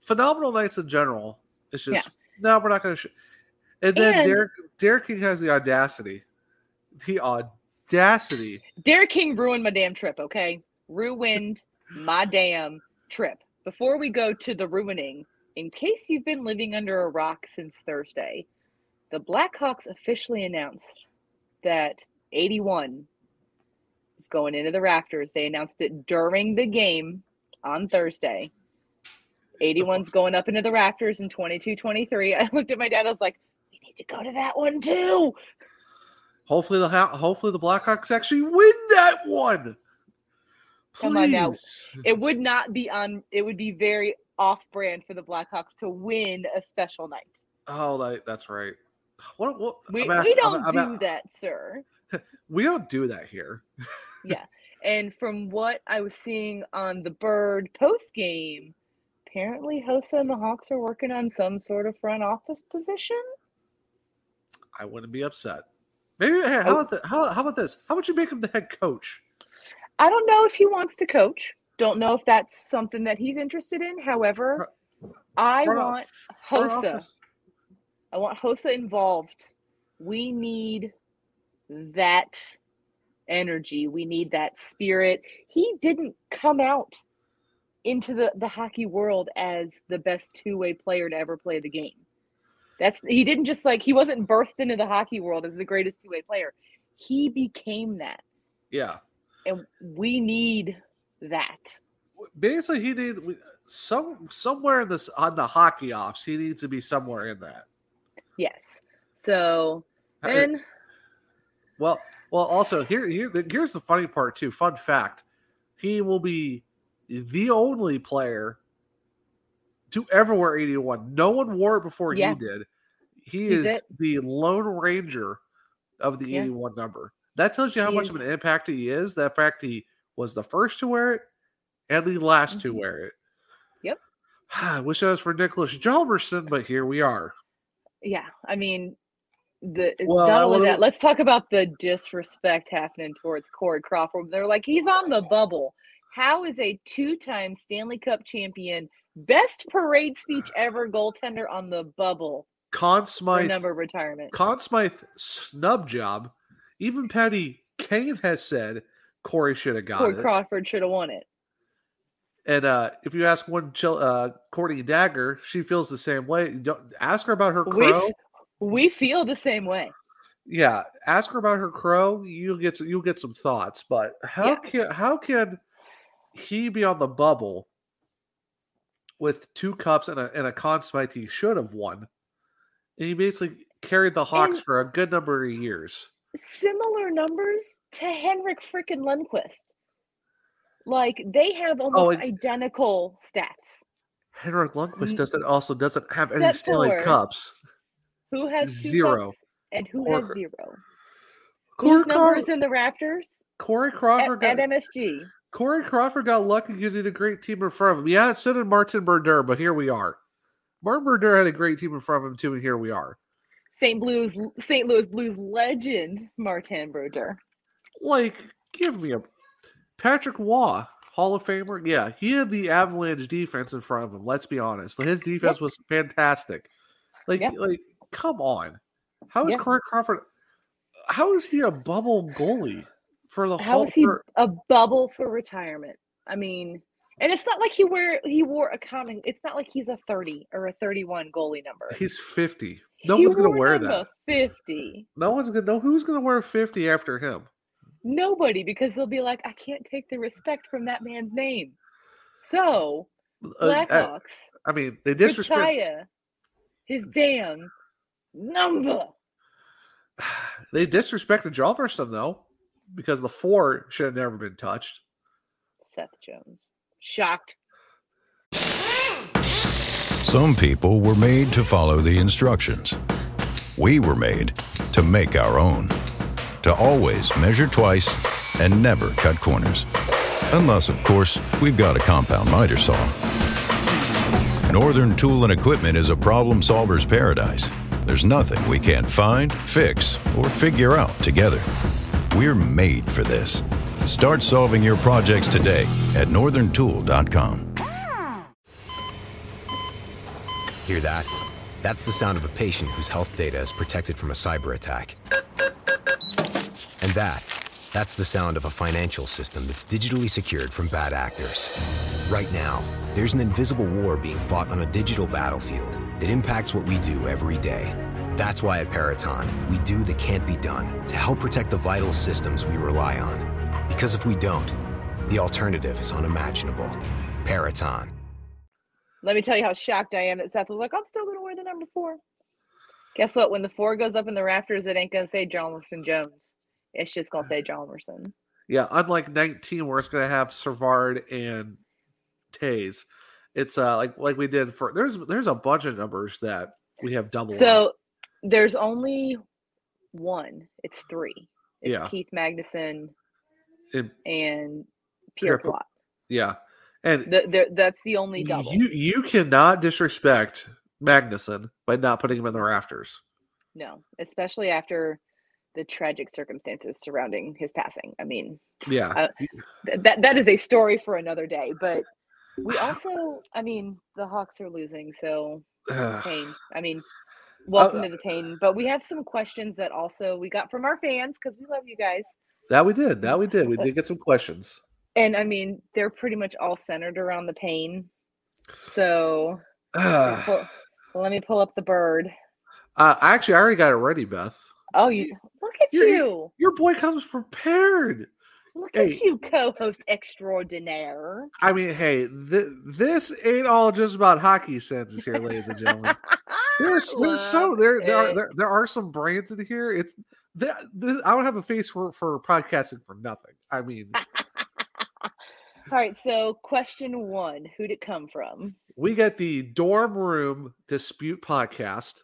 phenomenal nights in general. It's just no, we're not going to. And then Derek King has the audacity. Derek King ruined my damn trip. Okay, ruined. My damn trip. Before we go to the ruining, in case you've been living under a rock since Thursday, the Blackhawks officially announced that 81 is going into the rafters. They announced it during the game on Thursday. 81's going up into the rafters in 22-23. I looked at my dad. I was like, we need to go to that one too. Hopefully the Blackhawks actually win that one. Come on now. It would not be on. It would be very off-brand for the Blackhawks to win a special night. Oh, that's right. What? We don't do that, sir. We don't do that here. Yeah, and from what I was seeing on the Bird post game, apparently Hossa and the Hawks are working on some sort of front office position. I wouldn't be upset. Maybe. Hey, how about this? How about you make him the head coach? I don't know if he wants to coach. Don't know if that's something that he's interested in. However, I want Hossa involved. We need that energy. We need that spirit. He didn't come out into the hockey world as the best two-way player to ever play the game. He wasn't birthed into the hockey world as the greatest two-way player. He became that. Yeah. And we need that. Basically, he needs somewhere in this on the hockey ops. He needs to be somewhere in that. Yes. So then. Well. Also, here's the funny part too. Fun fact: he will be the only player to ever wear 81. No one wore it before he did. He is the Lone Ranger of the 81 number. That tells you how much of an impact he is. That fact he was the first to wear it and the last to wear it. Yep. I wish I was for Nicholas Jalmerson, but here we are. Yeah, I mean, let's talk about the disrespect happening towards Corey Crawford. They're like, he's on the bubble. How is a two-time Stanley Cup champion, best parade speech ever goaltender on the bubble? Conn Smythe. Number retirement. Conn Smythe snub job. Even Patty Kane has said Corey should have got it. Corey Crawford should have won it. And if you ask one Courtney Dagger, she feels the same way. Don't ask her about her crow. We feel the same way. Yeah, ask her about her crow. You'll get some thoughts. But how can he be on the bubble with two cups and a Conn Smythe he should have won? And he basically carried the Hawks for a good number of years. Similar numbers to Henrik freaking Lundqvist. Like, they have almost identical stats. Henrik Lundqvist doesn't have any Stanley Cups. Who has 2 cups and who has 0? Whose number is in the Raptors? Corey Crawford at MSG. Corey Crawford got lucky because he had a great team in front of him. Yeah, so did Martin Brodeur, but here we are. Martin Brodeur had a great team in front of him, too, and here we are. St. Louis Blues legend, Martin Brodeur. Like, give me a... Patrick Waugh, Hall of Famer. Yeah, he had the Avalanche defense in front of him. Let's be honest. His defense was fantastic. Like, come on. How is Corey Crawford? How is he a bubble goalie for the Hall? How is he a bubble for retirement? I mean, and it's not like he wore a common. It's not like he's a 30 or a 31 goalie number. He's 50. No one's going to wear that. 50. No one's going to know who's going to wear 50 after him. Nobody, because they'll be like, I can't take the respect from that man's name. So, Blackhawks. I mean, they disrespect his damn number. They disrespected Jalmerson, though, because the 4 should have never been touched. Seth Jones. Shocked. Some people were made to follow the instructions. We were made to make our own. To always measure twice and never cut corners. Unless, of course, we've got a compound miter saw. Northern Tool and Equipment is a problem solver's paradise. There's nothing we can't find, fix, or figure out together. We're made for this. Start solving your projects today at northerntool.com. Hear that? That's the sound of a patient whose health data is protected from a cyber attack. And that's the sound of a financial system that's digitally secured from bad actors. Right now, there's an invisible war being fought on a digital battlefield that impacts what we do every day. That's why at Peraton, we do the can't be done to help protect the vital systems we rely on. Because if we don't, the alternative is unimaginable. Peraton. Let me tell you how shocked I am that Seth was like, I'm still going to wear the number 4. Guess what? When the 4 goes up in the Raptors, it ain't going to say Jonathan Jones. It's just going to say Jalmerson. Yeah, unlike 19 where it's going to have Savard and Taze. It's like we did for – there's a bunch of numbers that we have double. So there's only one. It's 3. It's Keith Magnuson and Pierre Plot. Yeah. And that's the only double. You cannot disrespect Magnuson by not putting him in the rafters. No, especially after – the tragic circumstances surrounding his passing. I mean, yeah, that is a story for another day. But we also, I mean, the Hawks are losing, so pain. I mean, welcome to the pain. But we have some questions that also we got from our fans because we love you guys. That we did. We did get some questions. And I mean, they're pretty much all centered around the pain. So let me pull up the bird. Actually, I already got it ready, Beth. Oh, look at you. Your boy comes prepared. Look at you, co-host extraordinaire. I mean, hey, this ain't all just about hockey senses here, ladies and gentlemen. There are some brands in here. I would have a face for podcasting for nothing. I mean. All right, so question one, who'd it come from? We got the Dorm Room Dispute podcast.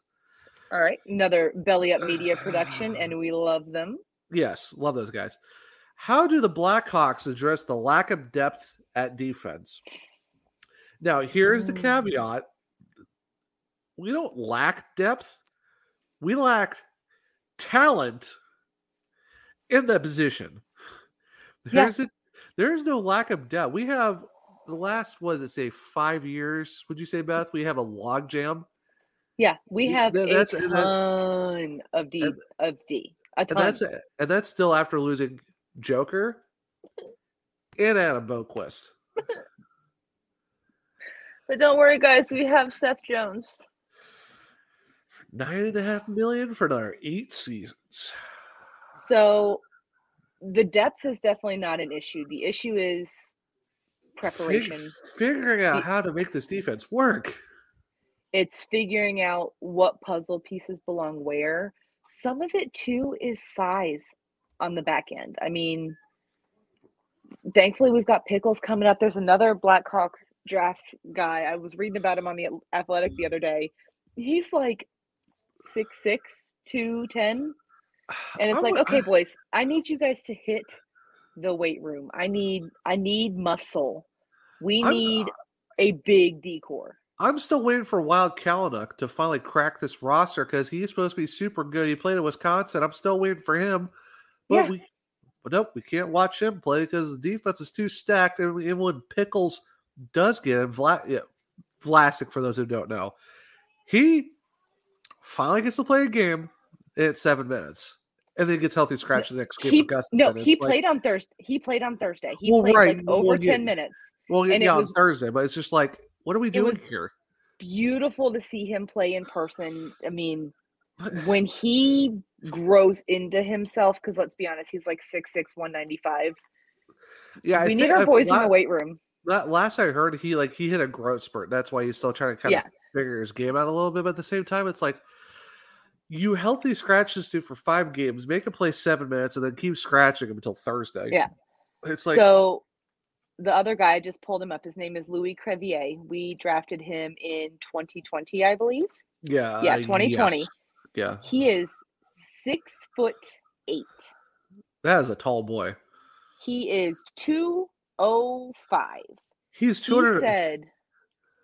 All right, another Belly Up Media production, and we love them. Yes, love those guys. How do the Blackhawks address the lack of depth at defense? Now, here's the caveat. We don't lack depth. We lack talent in that position. There's no lack of depth. We have the last, 5 years, would you say, Beth? We have a log jam. Yeah, we have a ton of D. And that's still after losing Joker and Adam Boquist. But don't worry, guys. We have Seth Jones. $9.5 million for another 8 seasons. So the depth is definitely not an issue. The issue is preparation. Figuring out how to make this defense work. It's figuring out what puzzle pieces belong where. Some of it, too, is size on the back end. I mean, thankfully, we've got Pickles coming up. There's another Blackhawks draft guy. I was reading about him on The Athletic the other day. He's like 6'6", 210. And it's okay, boys, I need you guys to hit the weight room. I need muscle. We need a big decor. I'm still waiting for Wild Kalinuk to finally crack this roster because he's supposed to be super good. He played at Wisconsin. I'm still waiting for him. But we can't watch him play because the defense is too stacked. And when Pickles does get him, Vlasic, for those who don't know, he finally gets to play a game. It's 7 minutes, and then he gets healthy scratch the next game. He played on Thursday. He played 10 minutes. On Thursday, but it's just like, what are we doing here? Beautiful to see him play in person. I mean, when he grows into himself, because let's be honest, he's like 6'6", 195. Yeah, we need our boys in the weight room. Last I heard, he hit a growth spurt. That's why he's still trying to kind of figure his game out a little bit. But at the same time, it's like, you healthy scratch this dude for 5 games, make him play 7 minutes, and then keep scratching him until Thursday. Yeah. It's like, so the other guy, I just pulled him up. His name is Louis Crevier. We drafted him in 2020, I believe. Yeah. Yeah, 2020. Yes. Yeah. He is 6'8". That is a tall boy. He is 205. He's 200.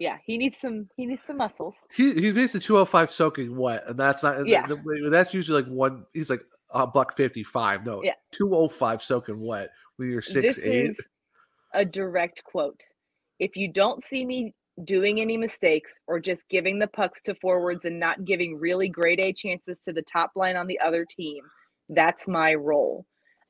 Yeah, he needs some muscles. He needs the 205 soaking wet, and that's not. Yeah. That's usually like one. He's like $155. No, yeah. 205 soaking wet when you're 6'8". This is a direct quote. If you don't see me doing any mistakes or just giving the pucks to forwards and not giving really grade A chances to the top line on the other team, that's my role.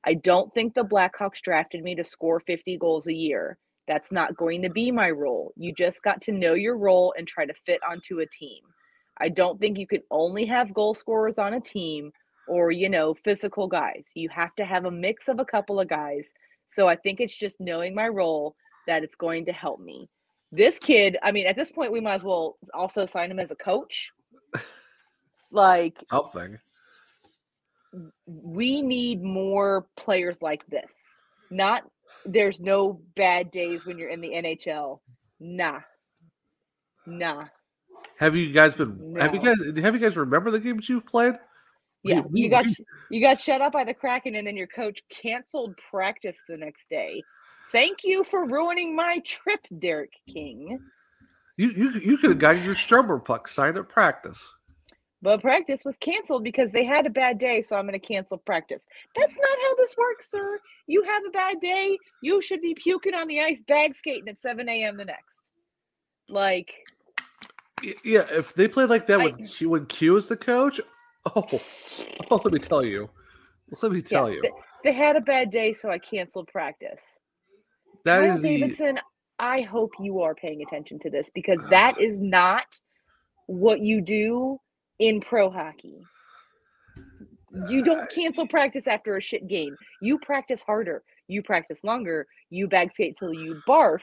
I don't think the Blackhawks drafted me to score 50 goals a year. That's not going to be my role. You just got to know your role and try to fit onto a team. I don't think you can only have goal scorers on a team or, physical guys. You have to have a mix of a couple of guys. So I think it's just knowing my role that it's going to help me. This kid, I mean, at this point, we might as well also sign him as a coach. Something. We need more players like this. There's no bad days when you're in the NHL. Nah. Have you guys remember the games you've played? Yeah, you got shut out by the Kraken, and then your coach canceled practice the next day. Thank you for ruining my trip, Derek King. You could have gotten your Stromer puck signed at practice. but practice was canceled because they had a bad day, so I'm going to cancel practice. That's not how this works, sir. You have a bad day, you should be puking on the ice, bag skating at 7 a.m. the next. Like, yeah, if they play like that when Q is the coach, oh, let me tell you. Let me tell you. They had a bad day, so I canceled practice. Kyle Davidson, I hope you are paying attention to this, because that is not what you do in pro hockey. You don't cancel practice after a shit game. You practice harder. You practice longer. You bag skate till you barf.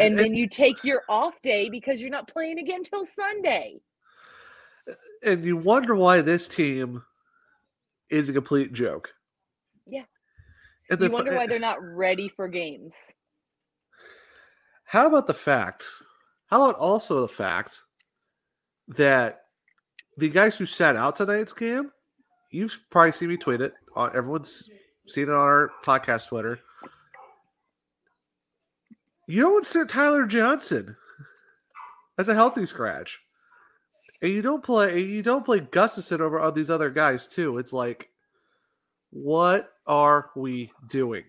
And then you take your off day because you're not playing again till Sunday. And you wonder why this team is a complete joke. Yeah. And you wonder why they're not ready for games. How about also the fact that the guys who sat out tonight's game, you've probably seen me tweet it. Everyone's seen it on our podcast Twitter. You don't sit Tyler Johnson as a healthy scratch. And you don't play Gustafson over all these other guys too. It's like, what are we doing?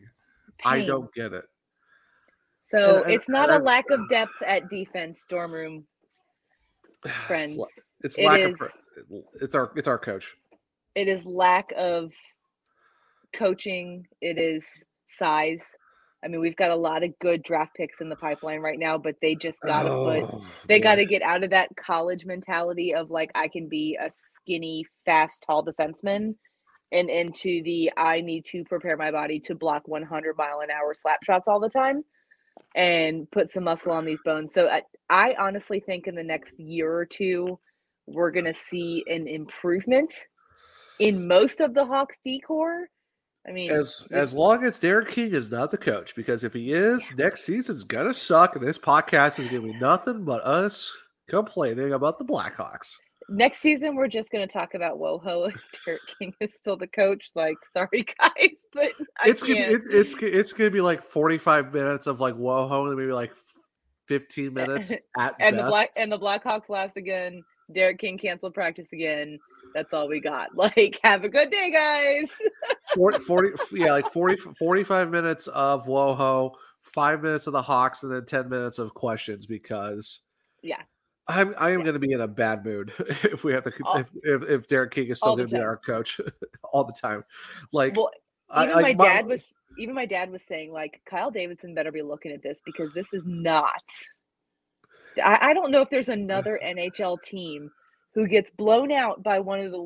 Pain. I don't get it. So it's not a lack of depth at defense, dorm room friends. It's our coach. It is lack of coaching. It is size. I mean, we've got a lot of good draft picks in the pipeline right now, but they just gotta get out of that college mentality of like, I can be a skinny, fast, tall defenseman, and into the I need to prepare my body to block 100-mile-an-hour slap shots all the time and put some muscle on these bones. So I honestly think in the next year or two, we're going to see an improvement in most of the Hawks decor. I mean, as long as Derek King is not the coach, because if he is, next season's gonna suck, and this podcast is gonna be nothing but us complaining about the Blackhawks. Next season, we're just gonna talk about WoHo if Derek King is still the coach. Like, sorry guys, but it's gonna be like 45 minutes of like WoHo, and maybe like 15 minutes at best. The Blackhawks lost again. Derek King canceled practice again. That's all we got. Like, have a good day, guys. 45 minutes of WoHo, 5 minutes of the Hawks, and then 10 minutes of questions, because I am going to be in a bad mood if we have to if Derek King is still going to be our coach all the time. Like, well, my dad was saying like, Kyle Davidson better be looking at this, because this is not. I don't know if there's another NHL team who gets blown out by one of the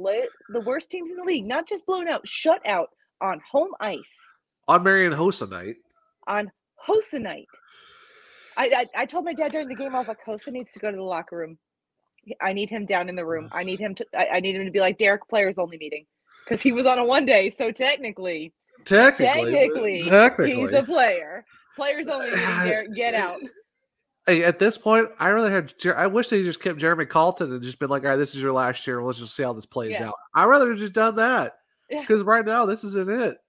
worst teams in the league. Not just blown out, shut out on home ice. On Marian Hossa night. I told my dad during the game, I was like, Hossa needs to go to the locker room. I need him down in the room. I need him to be like, Derek, players only meeting. Because he was on a one day, so technically he's a player. Players only meeting, Derek, get out. Hey, at this point, I wish they just kept Jeremy Calton and just been like, all right, this is your last year. Let's just see how this plays out. I'd rather have just done that, because right now, this isn't it.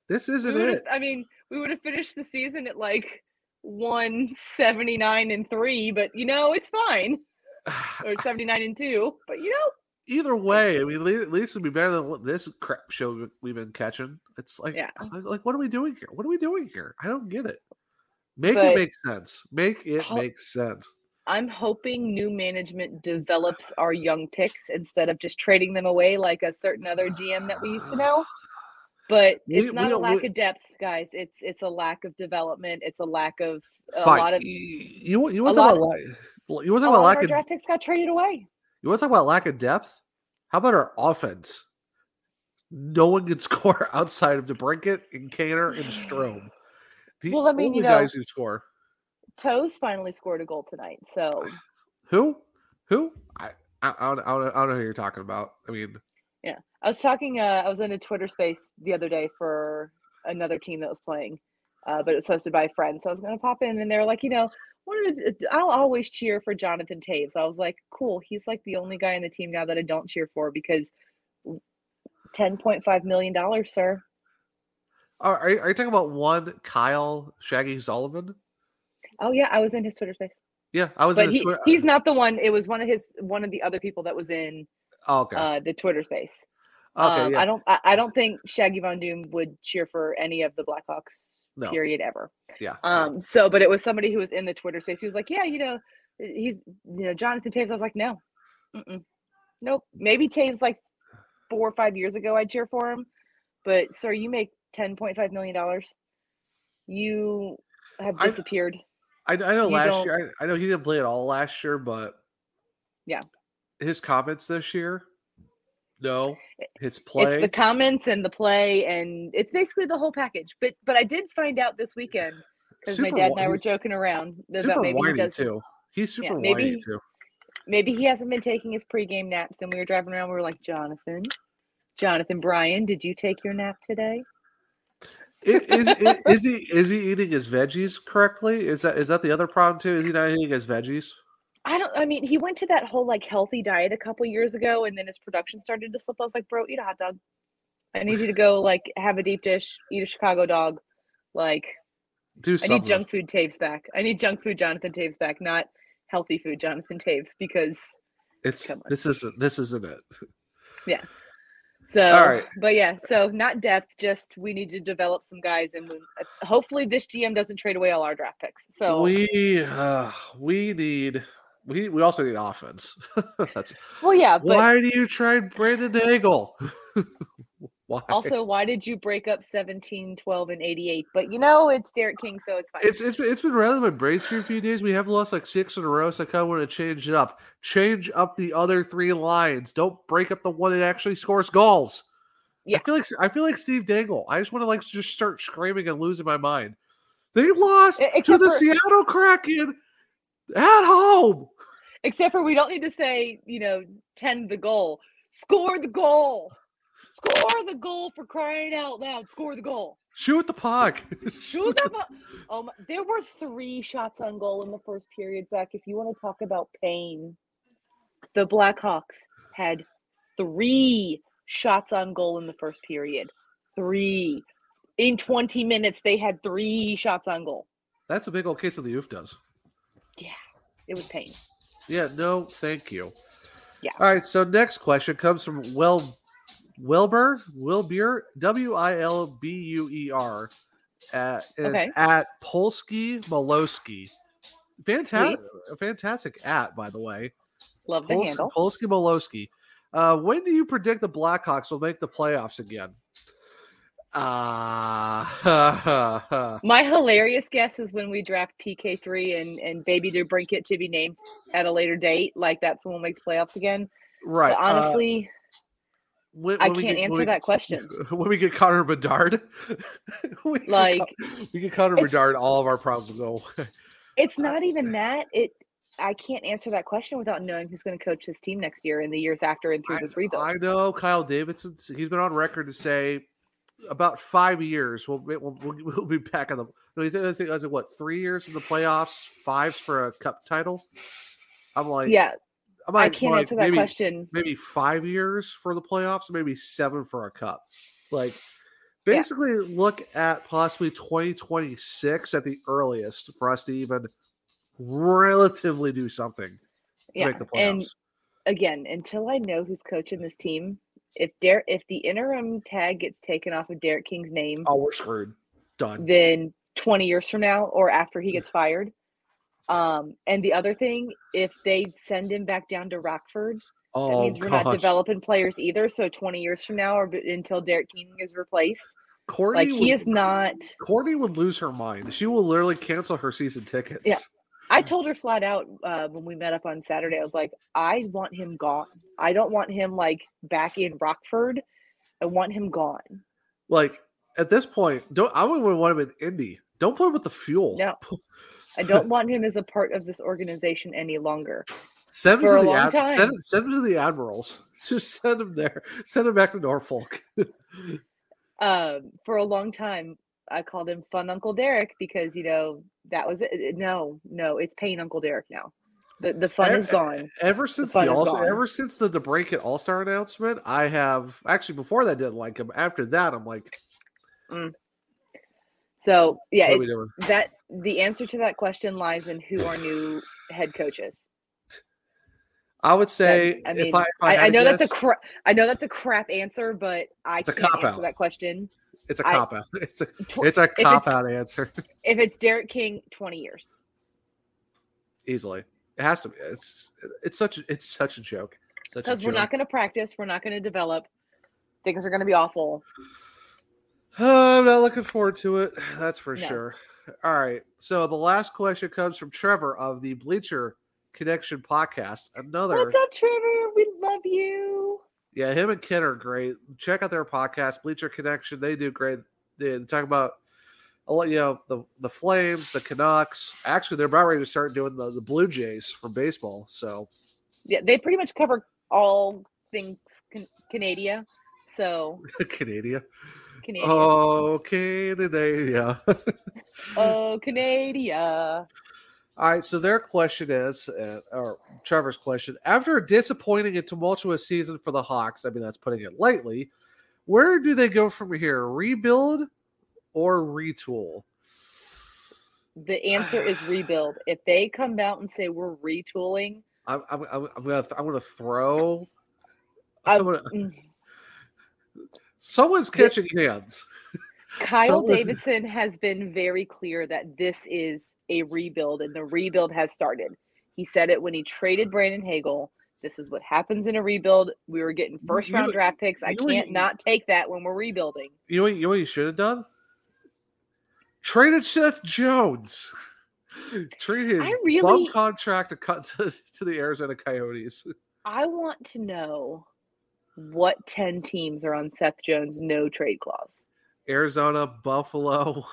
I mean, we would have finished the season at like 179-3, but it's fine. Or 79-2, but either way, I mean, at least it'd be better than this crap show we've been catching. It's like, what are we doing here? I don't get it. It make sense. Make sense. I'm hoping new management develops our young picks instead of just trading them away like a certain other GM that we used to know. But it's not a lack of depth, guys. It's a lack of development. It's a lack of a lot of draft picks got traded away. You want to talk about lack of depth? How about our offense? No one can score outside of DeBrincat and Kaner and Strome. Guys who score. Toews finally scored a goal tonight. So, who? I don't know who you're talking about. I mean, yeah, I was talking. I was in a Twitter space the other day for another team that was playing, but it was hosted by a friend. So I was going to pop in, and they were like, I'll always cheer for Jonathan Toews. So I was like, cool. He's like the only guy in on the team now that I don't cheer for, because $10.5 million, sir. Are you talking about one Kyle Shaggy Sullivan? Oh yeah, I was in his Twitter space. Yeah, I was. But in his he's not the one. It was one of the other people that was in the Twitter space. Okay, yeah. I don't think Shaggy Von Doom would cheer for any of the Blackhawks. No. Period. Ever. Yeah. So, but it was somebody who was in the Twitter space. He was like, "Yeah, he's Jonathan Taves." I was like, "No, nope." Maybe Taves like 4 or 5 years ago, I'd cheer for him. But sir, you make $10.5 million. You have disappeared. I know last year. I know he didn't play at all last year, but yeah, his comments this year. No, his play. It's the comments and the play, and it's basically the whole package. But I did find out this weekend because my dad and I were joking around about maybe he does too. He's super whiny too. Maybe he hasn't been taking his pregame naps. And we were driving around. We were like, Jonathan Bryan, did you take your nap today? Is he eating his veggies correctly? Is that the other problem too? Is he not eating his veggies? I mean, he went to that whole like healthy diet a couple years ago, and then his production started to slip. I was like, bro, eat a hot dog. I need you to go like have a deep dish, eat a Chicago dog, like do something. I need junk food Taves back. I need junk food Jonathan Taves back, not healthy food Jonathan Taves, because this isn't it. Yeah. So, all right. But yeah, so not depth, just we need to develop some guys, and hopefully this GM doesn't trade away all our draft picks. So we also need offense. That's well, yeah. But why do you trade Brandon Eagle? Why? Also, why did you break up 17, 12, and 88? But it's Derek King, so it's fine. It's been rather been braced for a few days. We have lost like 6 in a row, so I kind of want to change it up. Change up the other 3 lines. Don't break up the one that actually scores goals. Yeah. I feel like Steve Dangle. I just want to like just start screaming and losing my mind. They lost Seattle Kraken at home. Except for we don't need to say, 10 the goal. Score the goal. Score the goal, for crying out loud. Score the goal. Shoot the puck. Shoot the puck. Oh, there were 3 shots on goal in the first period, Zach. If you want to talk about pain, the Blackhawks had 3 shots on goal in the first period. 3. In 20 minutes, they had 3 shots on goal. That's a big old case of the oof does. Yeah, it was pain. Yeah, no, thank you. Yeah. All right, so next question comes from Wilbur, Wilbuer, okay. At Polsky Maloski. Fantastic, sweet. Fantastic at, by the way. Love the handle. Polsky Maloski. When do you predict the Blackhawks will make the playoffs again? My hilarious guess is when we draft PK3 and Baby DeBrincat to be named at a later date. Like, that's when we'll make the playoffs again. Right. But honestly... I can't answer that question. When we get Connor Bedard, all of our problems will go away. It's not even that. I can't answer that question without knowing who's going to coach this team next year and the years after and through this rebuild. I know Kyle Davidson. He's been on record to say about 5 years we'll be back on the. No, he's 3 years in the playoffs, 5 for a cup title. I'm like, yeah. I can't answer that question. Maybe 5 years for the playoffs, maybe 7 for a cup. Like, basically, look at possibly 2026 at the earliest for us to even relatively do something to make the playoffs. And again, until I know who's coaching this team, if the interim tag gets taken off of Derek King's name, oh, we're screwed. Done. Then 20 years from now, or after he gets fired. And the other thing, if they send him back down to Rockford, that means we're not developing players either. So 20 years from now, or until Derek King is replaced, Courtney would lose her mind. She will literally cancel her season tickets. Yeah, I told her flat out when we met up on Saturday. I was like, I want him gone. I don't want him like back in Rockford. I want him gone. Like at this point, I wouldn't want him in Indy. Don't play with the fuel. No. I don't want him as a part of this organization any longer. Send him to the Admirals. Just send him there. Send him back to Norfolk. For a long time, I called him Fun Uncle Derek because, that was it. No, it's Pain Uncle Derek now. The fun is gone. Ever since the DeBrincat All-Star announcement, I have – actually, before that, didn't like him. After that, I'm like – So yeah, that the answer to that question lies in who our new head coach is. I would say, I mean, if I know guess, that's a crap answer, but I can't answer that question. It's a cop out. It's a cop out answer. If it's Derek King, 20 years, easily. It has to be. It's such a joke. Because we're not going to practice. We're not going to develop. Things are going to be awful. I'm not looking forward to it. That's for sure. All right. So the last question comes from Trevor of the Bleacher Connection podcast. What's up, Trevor? We love you. Yeah, him and Ken are great. Check out their podcast, Bleacher Connection. They do great. They talk about, you know, the Flames, the Canucks. Actually, they're about ready to start doing the Blue Jays for baseball. So, yeah, they pretty much cover all things Canada. So Canada. Oh, Canada. Oh, Canada. All right, so their question is, or Trevor's question, after a disappointing and tumultuous season for the Hawks, I mean, that's putting it lightly, where do they go from here? Rebuild or retool? The answer is rebuild. If they come out and say we're retooling, I'm gonna throw someone's catching hands. Kyle Davidson has been very clear that this is a rebuild, and the rebuild has started. He said it when he traded Brandon Hagel. This is what happens in a rebuild. We were getting first-round draft picks. I can't not take that when we're rebuilding. You know what you should have done? Traded Seth Jones. Trade his bum contract to the Arizona Coyotes. I want to know what 10 teams are on Seth Jones' no-trade clause. Arizona, Buffalo,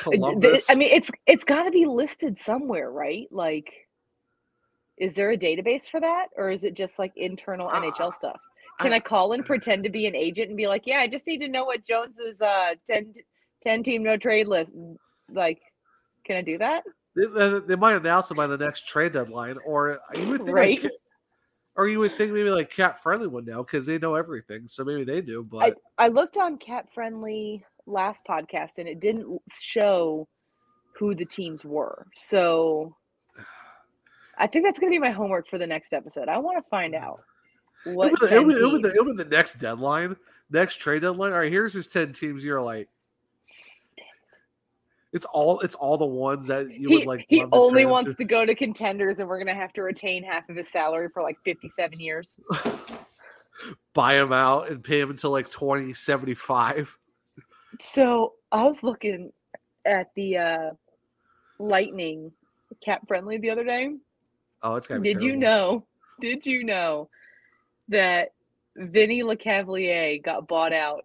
Columbus. I mean, it's got to be listed somewhere, right? Like, is there a database for that? Or is it just like internal NHL stuff? Can I call and pretend to be an agent and be like, yeah, I just need to know what Jones's 10 team no trade list. Like, can I do that? They might announce it by the next trade deadline. Or you would think, right? Or you would think maybe like Cap Friendly would know because they know everything, so maybe they do. But I looked on Cap Friendly last podcast, and it didn't show who the teams were. So I think that's going to be my homework for the next episode. I want to find out what it was the next deadline, next trade deadline. All right, here's his 10 teams. You're like, it's all the ones that you would like. He only wants to go to contenders, and we're going to have to retain half of his salary for like 57 years. Buy him out and pay him until like 2075. So I was looking at the Lightning Cap Friendly the other day. Oh, it's gotta be terrible. Did you know that Vinny LeCavalier got bought out?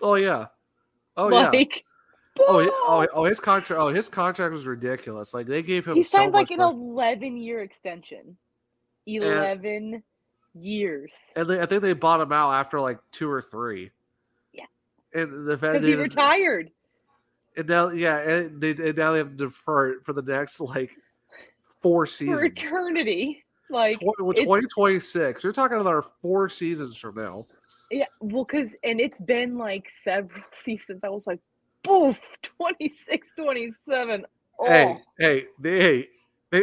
Oh yeah, oh like, yeah. Oh, his contract. Oh, his contract was ridiculous. Like they gave him. He signed so like an 11-year extension. 11 years. And I think they bought him out after like 2 or 3. Yeah. And the fact because he retired. And now, and now they have to defer it for the next like 4 seasons. For eternity. Like 2026, you're talking about 4 seasons from now. Yeah, well, because it's been like several seasons. I was like, boof, 26, 27. Oh. Hey, they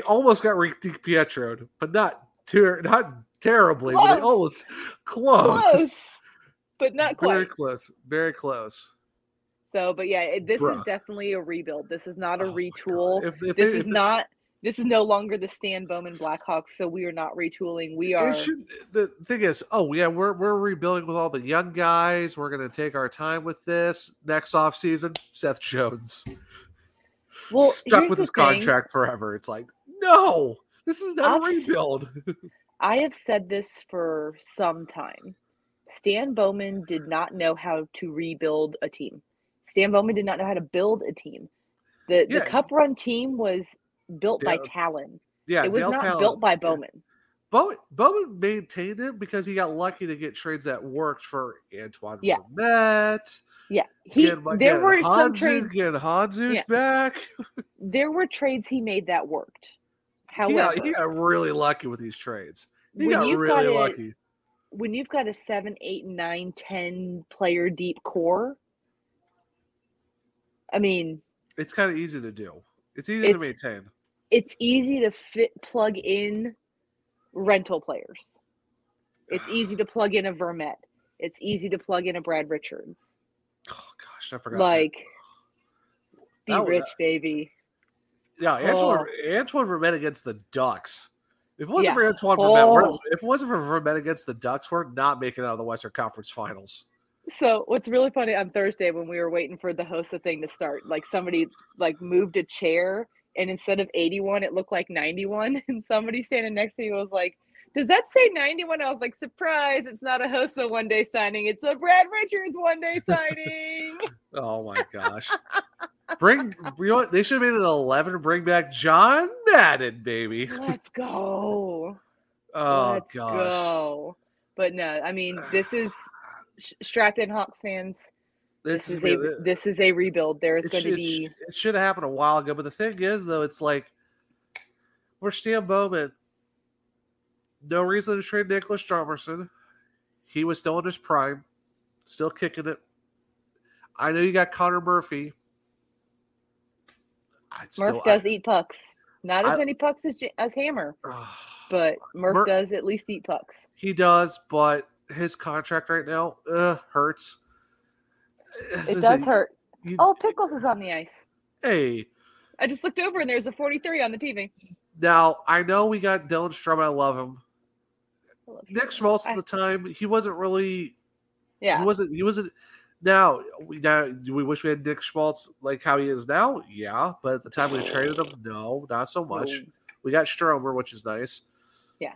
almost got Rick DiPietro, but not terribly. Close. But almost close. but not quite. Very close. Very close. So, but yeah, this is definitely a rebuild. This is not a retool. This is no longer the Stan Bowman Blackhawks, so we are not retooling. We are. The thing is, we're rebuilding with all the young guys. We're going to take our time with this. Next offseason, Seth Jones. Well, stuck with his contract forever. It's like, no, this is not a rebuild. I have said this for some time. Stan Bowman did not know how to rebuild a team. Stan Bowman did not know how to build a team. The Cup run team was built by Talon. Yeah, it was Dale not Talon. Built by Bowman. Yeah. Bowman maintained it because he got lucky to get trades that worked for Antoine Vermette. Yeah, there were some trades. Get Hanzu's back. There were trades he made that worked. However, he got really lucky with these trades. When you've got a 7, 8, 9, 10 player deep core, I mean, it's kind of easy to do. It's easy to maintain. It's easy to plug in rental players. It's easy to plug in a Vermette. It's easy to plug in a Brad Richards. Oh, gosh, I forgot. Like, baby. Yeah, Antoine Vermette against the Ducks. If it wasn't for Antoine Vermette, we're not making it out of the Western Conference Finals. So what's really funny, on Thursday when we were waiting for the HOSA thing to start, like somebody moved a chair and instead of 81, it looked like 91. And somebody standing next to me was like, does that say 91? I was like, surprise, it's not a HOSA one day signing. It's a Brad Richards one day signing. Oh my gosh. They should have made it an 11 to bring back John Madden, baby. Let's go. Oh, let's gosh. Go. But no, I mean, this is... Strap in, Hawks fans. This is a rebuild. There is going to be. It should have happened a while ago, but the thing is, though, it's like we're Stan Bowman. No reason to trade Nicholas Jarmerson. He was still in his prime, still kicking it. I know you got Connor Murphy. Murph does eat pucks. Not as many pucks as Hammer, but Murph does at least eat pucks. He does, but. His contract right now hurts. It does hurt. Pickles is on the ice. Hey. I just looked over and there's a 43 on the TV. Now, I know we got Dylan Strom. I love him. Nick Schmaltz at the time, he wasn't really – He wasn't – now, do we wish we had Nick Schmaltz like how he is now? Yeah. But at the time we traded him, no, not so much. Ooh. We got Stromer, which is nice. Yeah.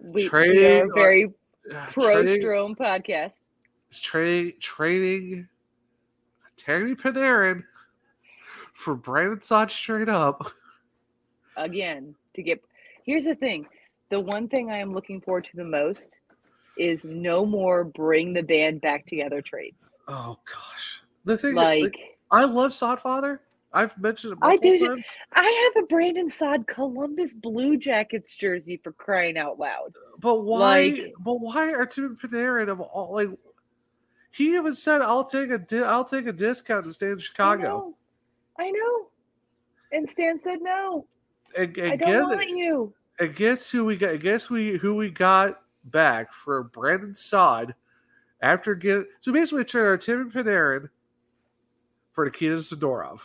We are very – Pro-Strome podcast. Trading Terry Panarin for Brandon Saad straight up. Again, here's the thing. The one thing I am looking forward to the most is no more bring the band back together trades. Oh, gosh. The thing I love Sodfather. I've mentioned him. I do. I have a Brandon Saad Columbus Blue Jackets jersey for crying out loud. But why? But why Artemi Panarin of all? Like he even said, "I'll take a discount to stay in Chicago." I know. And Stan said no. And I don't want you. And guess who we got? Who we got back for Brandon Saad after so basically trade Artemi Panarin for Nikita Zadorov.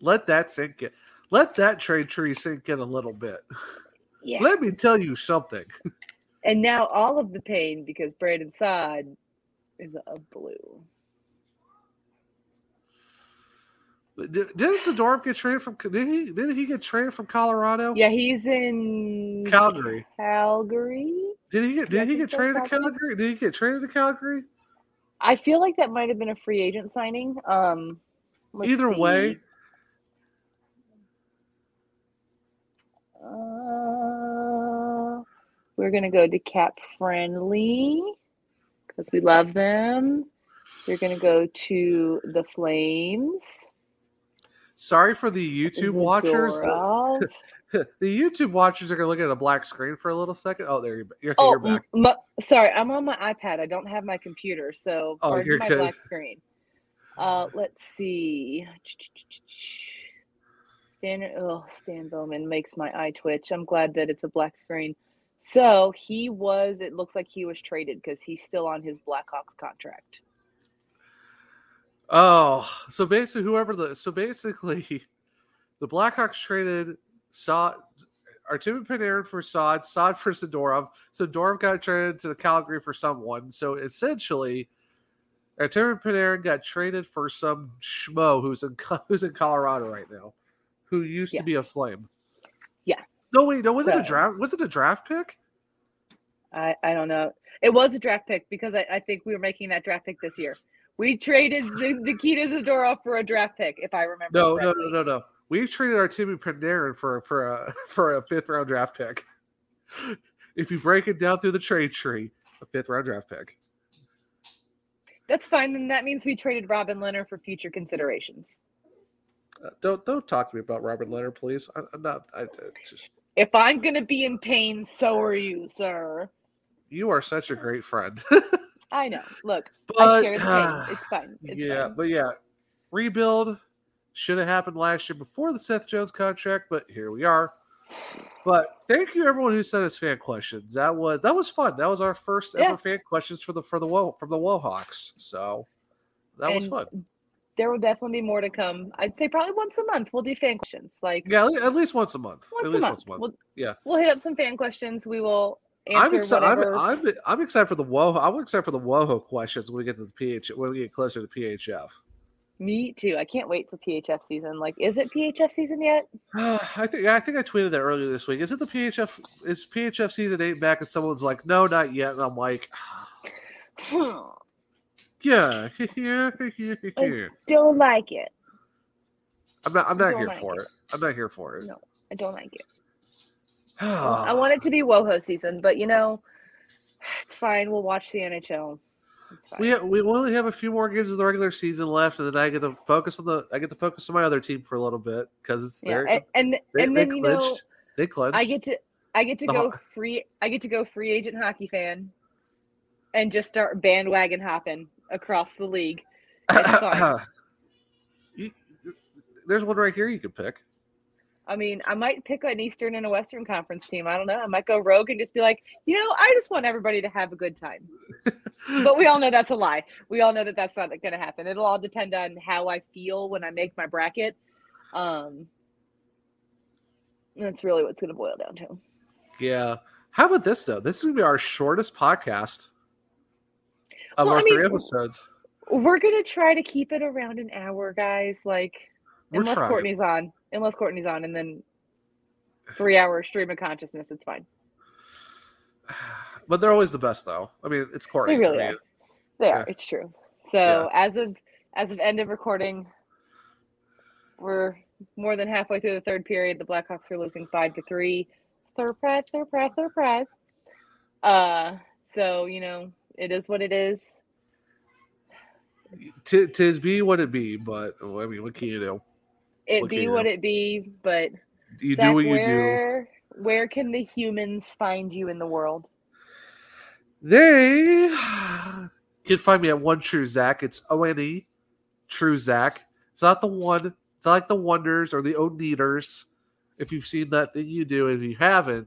Let that sink in. Let that trade tree sink in a little bit. Yeah. Let me tell you something. And now all of the pain because Brandon Saad is a blue. Didn't Zadorov get traded from? Didn't he get traded from Colorado? Yeah, he's in Calgary. Did he get traded to Calgary? Did he get traded to Calgary? I feel like that might have been a free agent signing. Either way. We're going to go to Cap Friendly because we love them. We're going to go to the Flames. Sorry for the YouTube watchers. The YouTube watchers are going to look at a black screen for a little second. Oh, there you're back. Sorry, I'm on my iPad. I don't have my computer, so pardon my black screen. Let's see. Stan Bowman makes my eye twitch. I'm glad that it's a black screen. So he was, it looks like he was traded because he's still on his Blackhawks contract. Oh, so basically the Blackhawks traded Artemi Panarin for Saad for Zadorov. Zadorov got traded to Calgary for someone. So essentially, Artemi Panarin got traded for some schmo who's in Colorado right now, who used to be a Flame. Yeah. No, wait, wasn't a draft? Was it a draft pick? I don't know. It was a draft pick because I think we were making that draft pick this year. We traded Nikita Zadorov for a draft pick, if I remember. No. We traded Artemi Panarin for a fifth round draft pick. If you break it down through the trade tree, a fifth round draft pick. That's fine. Then that means we traded Robin Lehner for future considerations. Don't talk to me about Robin Lehner, please. I'm not. If I'm going to be in pain, so are you, sir. You are such a great friend. I know. Look, I share the pain. It's fine. But rebuild should have happened last year before the Seth Jones contract, but here we are. But thank you, everyone who sent us fan questions. That was fun. That was our first ever fan questions from the Wohawks. So that was fun. There will definitely be more to come. I'd say probably once a month we'll do fan questions. At least once a month. We'll hit up some fan questions. We will answer. I'm excited for the WoHo. I'm excited for the WoHo questions when we get to the when we get closer to PHF. Me too. I can't wait for PHF season. Is it PHF season yet? I think I tweeted that earlier this week. Is PHF season 8 back? And someone's like, no, not yet. And I'm like, yeah, I don't like it. I'm not here for it. I'm not here for it. No, I don't like it. I want it to be WoHo season, but it's fine. We'll watch the NHL. We only have a few more games of the regular season left, and then I get to focus on my other team for a little bit because it's there. They clinched. I get to go free agent hockey fan, and just start bandwagon hopping across the league. There's one right here you could pick. I mean, I might pick an Eastern and a Western Conference team. I don't know. I might go rogue and just be like, I just want everybody to have a good time. But we all know that's a lie. We all know that that's not going to happen. It'll all depend on how I feel when I make my bracket. That's really what's going to boil down to. Yeah. How about this, though? This is going to be our shortest podcast of our three episodes. We're going to try to keep it around an hour, guys. Unless Courtney's on, and then 3-hour stream of consciousness, it's fine. But they're always the best, though. I mean, it's Courtney. They really are. They are. It's true. So as of end of recording, we're more than halfway through the third period. The Blackhawks were losing 5-3. Third pride. So it is what it is. Tis be what it be, but I mean, what can you do? It be what it be, but you do what you do. Where can the humans find you in the world? They can find me at One True Zach. It's ONE, True Zach. It's not the one. It's not like the Wonders or the Oneaters. If you've seen that thing you do, if you haven't.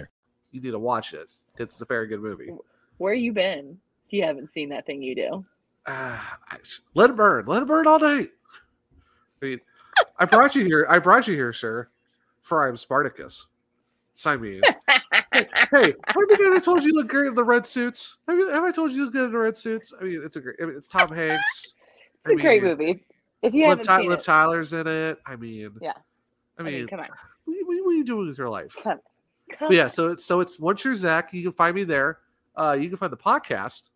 You need to watch it. It's a very good movie. Where you been if you haven't seen that thing you do? Let it burn all night. I mean, I brought you here, sir, for I am Spartacus. Sign me in. Hey, have I told you look great in the red suits? Have I told you look good in the red suits? I mean, it's Tom Hanks. It's a great movie. If you haven't seen it. Liv Tyler's in it. I mean, yeah. I mean come on. What are you doing with your life? But yeah, so it's One True Zach. You can find me there. You can find the podcast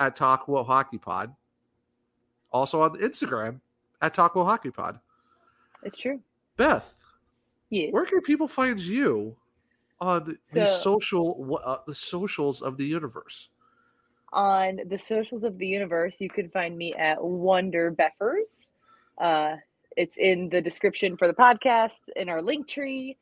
at Talk Wo Hockey Pod. Also on Instagram at Talk Wo Hockey Pod. It's true. Beth, yes. Where can people find you on the socials of the universe. On the socials of the universe, you can find me at Wonder Beffers. It's in the description for the podcast in our link tree.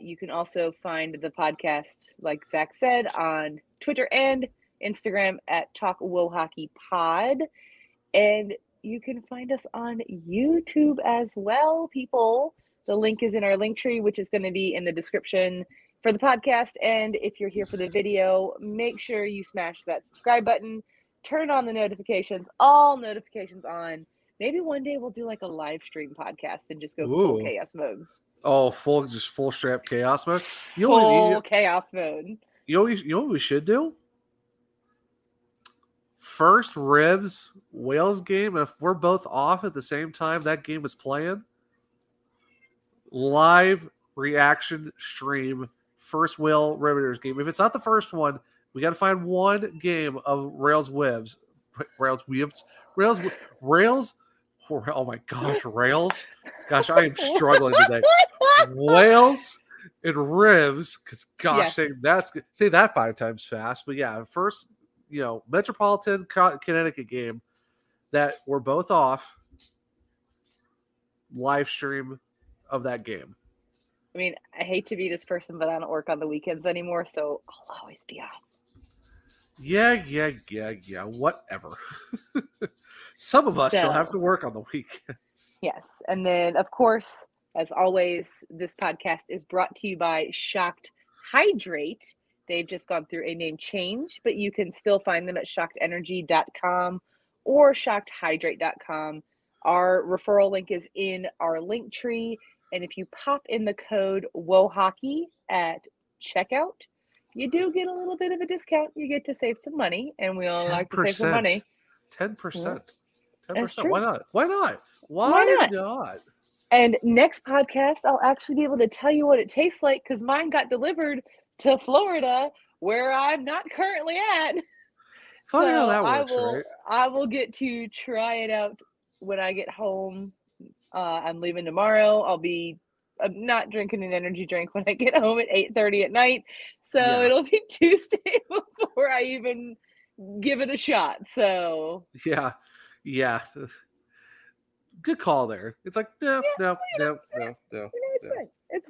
You can also find the podcast, like Zach said, on Twitter and Instagram at Talk Whoa Hockey Pod. And you can find us on YouTube as well, people. The link is in our link tree, which is going to be in the description for the podcast. And if you're here for the video, make sure you smash that subscribe button, turn on the notifications, all notifications on. Maybe one day we'll do like a live stream podcast and just go full chaos mode. Oh, full strap chaos mode. You know what we should do? First Revs Wales game, and if we're both off at the same time that game is playing, live reaction stream first Wales Riveters game. If it's not the first one, we got to find one game of Rails. Oh my gosh, Rails. Gosh, I am struggling today. Wales and Revs, because gosh, yes. Say that five times fast. But yeah, first, Metropolitan Connecticut game that we're both off, live stream of that game. I mean, I hate to be this person, but I don't work on the weekends anymore, so I'll always be off. Yeah. Whatever. Some of us still have to work on the weekends. Yes. And then, of course, as always, this podcast is brought to you by Shocked Hydrate. They've just gone through a name change, but you can still find them at shockedenergy.com or shockedhydrate.com. Our referral link is in our link tree. And if you pop in the code WOHOCKEY at checkout, you do get a little bit of a discount. You get to save some money, and we all like to save some money. 10%. 10%. Why not? And next podcast, I'll actually be able to tell you what it tastes like, because mine got delivered to Florida, where I'm not currently at. Funny how that works, right? I will get to try it out when I get home. I'm leaving tomorrow. I'm not drinking an energy drink when I get home at 8:30 at night. So it'll be Tuesday before I even give it a shot. So yeah. Good call there. It's like, no. It's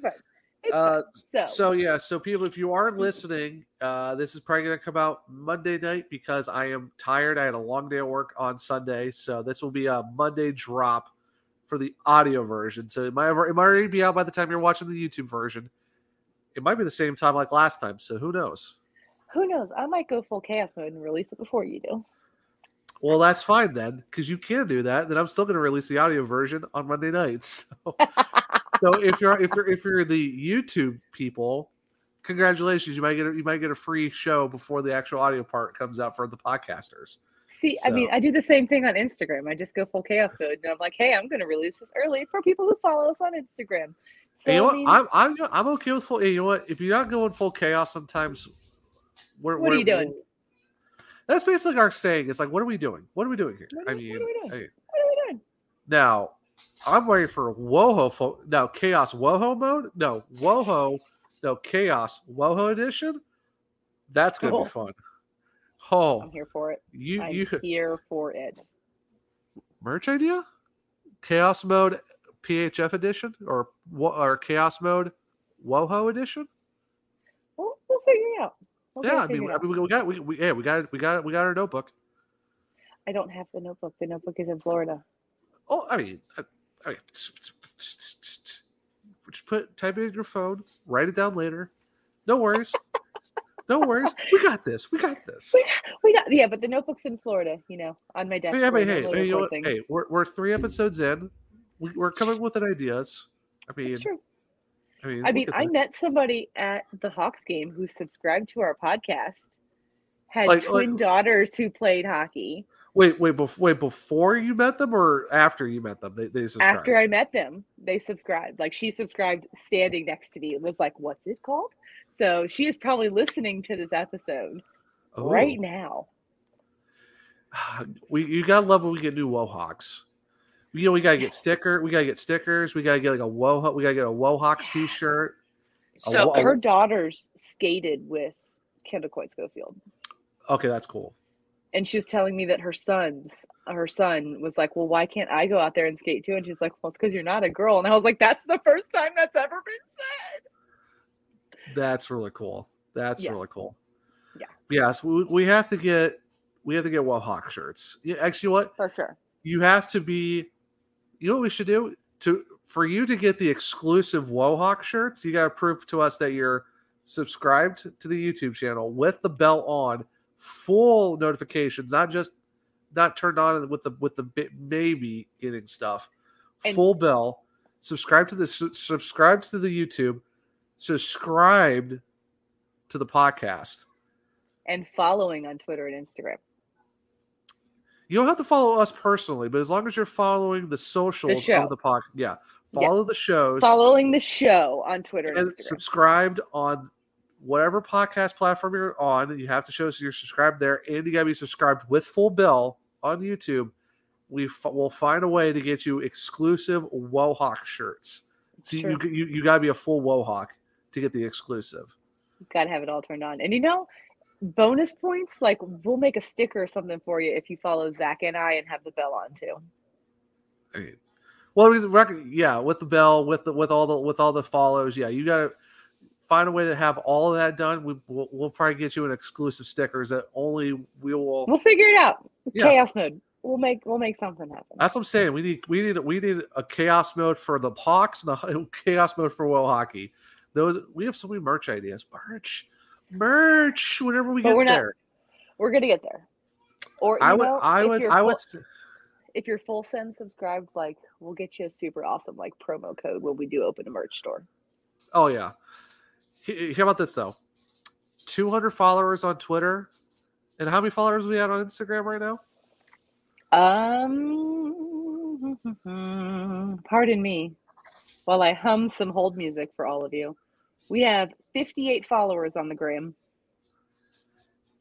fine. So people, if you are listening, this is probably going to come out Monday night because I am tired. I had a long day of work on Sunday. So this will be a Monday drop for the audio version. So it might already be out by the time you're watching the YouTube version. It might be the same time like last time. So who knows? I might go full chaos mode and release it before you do. Well, that's fine then, because you can do that. Then I'm still going to release the audio version on Monday nights. So, if you're the YouTube people, congratulations! You might get a free show before the actual audio part comes out for the podcasters. See, so. I mean, I do the same thing on Instagram. I just go full chaos mode, and I'm like, hey, I'm going to release this early for people who follow us on Instagram. So, I'm okay with full. You know what? If you're not going full chaos, sometimes. What are you doing? That's basically our saying. It's like, what are we doing? What are we doing here? What are we doing? Now, I'm ready for WoHo. Now, Chaos WoHo mode? No, WoHo. No, Chaos WoHo edition? That's going to be fun. Oh, I'm here for it. I'm here for it. Merch idea? Chaos mode PHF edition? Or Chaos mode WoHo edition? We'll figure it out. Okay, yeah, I mean, we got our notebook. I don't have the notebook. The notebook is in Florida. Oh, I mean, just type it in your phone, write it down later. No worries. We got this. Yeah, but the notebook's in Florida. On my desk. Hey, we're 3 episodes in. We're coming with ideas. That's true. I met somebody at the Hawks game who subscribed to our podcast, had twin daughters who played hockey. Wait, before you met them or after you met them? They subscribed. After I met them, they subscribed. Like, she subscribed standing next to me. It was like, what's it called? So she is probably listening to this episode right now. You gotta love when we get new WoHawks. We gotta get stickers. We gotta get a WoHawks t-shirt. So her daughters skated with Kendall Coit Schofield. Okay, that's cool. And she was telling me that her son was like, well, why can't I go out there and skate too? And she's like, well, it's because you're not a girl. And I was like, that's the first time that's ever been said. That's really cool. That's really cool. Yeah. Yes, we have to get Wild Hawk shirts. Yeah, actually, what? For sure. You have to be. You know what we should do for you to get the exclusive Wohawk shirts? You got to prove to us that you're subscribed to the YouTube channel with the bell on, full notifications, not turned on with the maybe getting stuff, and full bell. Subscribe to the YouTube, subscribed to the podcast, and following on Twitter and Instagram. You don't have to follow us personally, but as long as you're following the socials of the podcast, yeah, follow the shows, following the show on Twitter and Instagram. Subscribed on whatever podcast platform you're on. You have to show us you're subscribed there, and you got to be subscribed with full bell on YouTube. We'll find a way to get you exclusive Wohawk shirts. So you got to be a full Wohawk to get the exclusive. You got to have it all turned on, and bonus points, like we'll make a sticker or something for you if you follow Zach and I and have the bell on too. I mean, with the bell, with all the follows, yeah, you gotta find a way to have all of that done. We'll probably get you an exclusive stickers that only we will. We'll figure it out. Yeah. Chaos mode. We'll make something happen. That's what I'm saying. We need a chaos mode for the Hawks and a chaos mode for Will Hockey. Those we have so many merch ideas. Merch whenever we get there. We're gonna get there. Or if you're full send subscribed, like we'll get you a super awesome like promo code when we do open a merch store. Oh yeah. How about this though? 200 followers on Twitter. And how many followers we had on Instagram right now? Pardon me while I hum some hold music for all of you. We have 58 followers on the gram.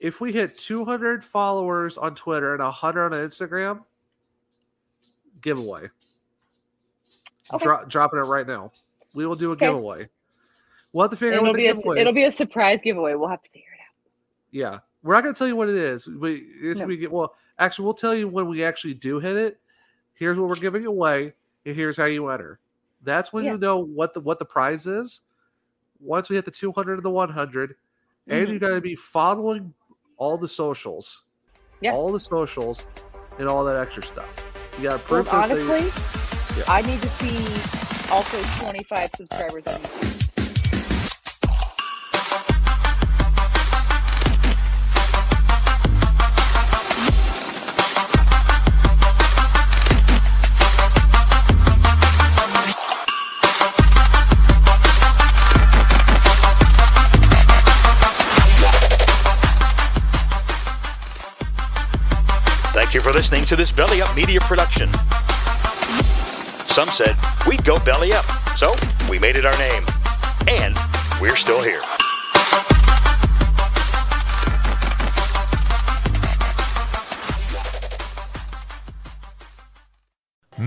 If we hit 200 followers on Twitter and 100 on Instagram, giveaway. Okay. Dropping it right now. We will do a giveaway. We'll have to figure out what the giveaway is. It'll be a surprise giveaway. We'll have to figure it out. Yeah. We're not going to tell you what it is. We'll tell you when we actually do hit it. Here's what we're giving away, and here's how you enter. That's when you know what the prize is. Once we hit the 200 and the 100, and you got to be following all the socials, and all that extra stuff. You got to prove. Honestly, I need to see also 25 subscribers on YouTube. Thank you for listening to this Belly Up Media production. Some said we'd go belly up, so we made it our name, and we're still here.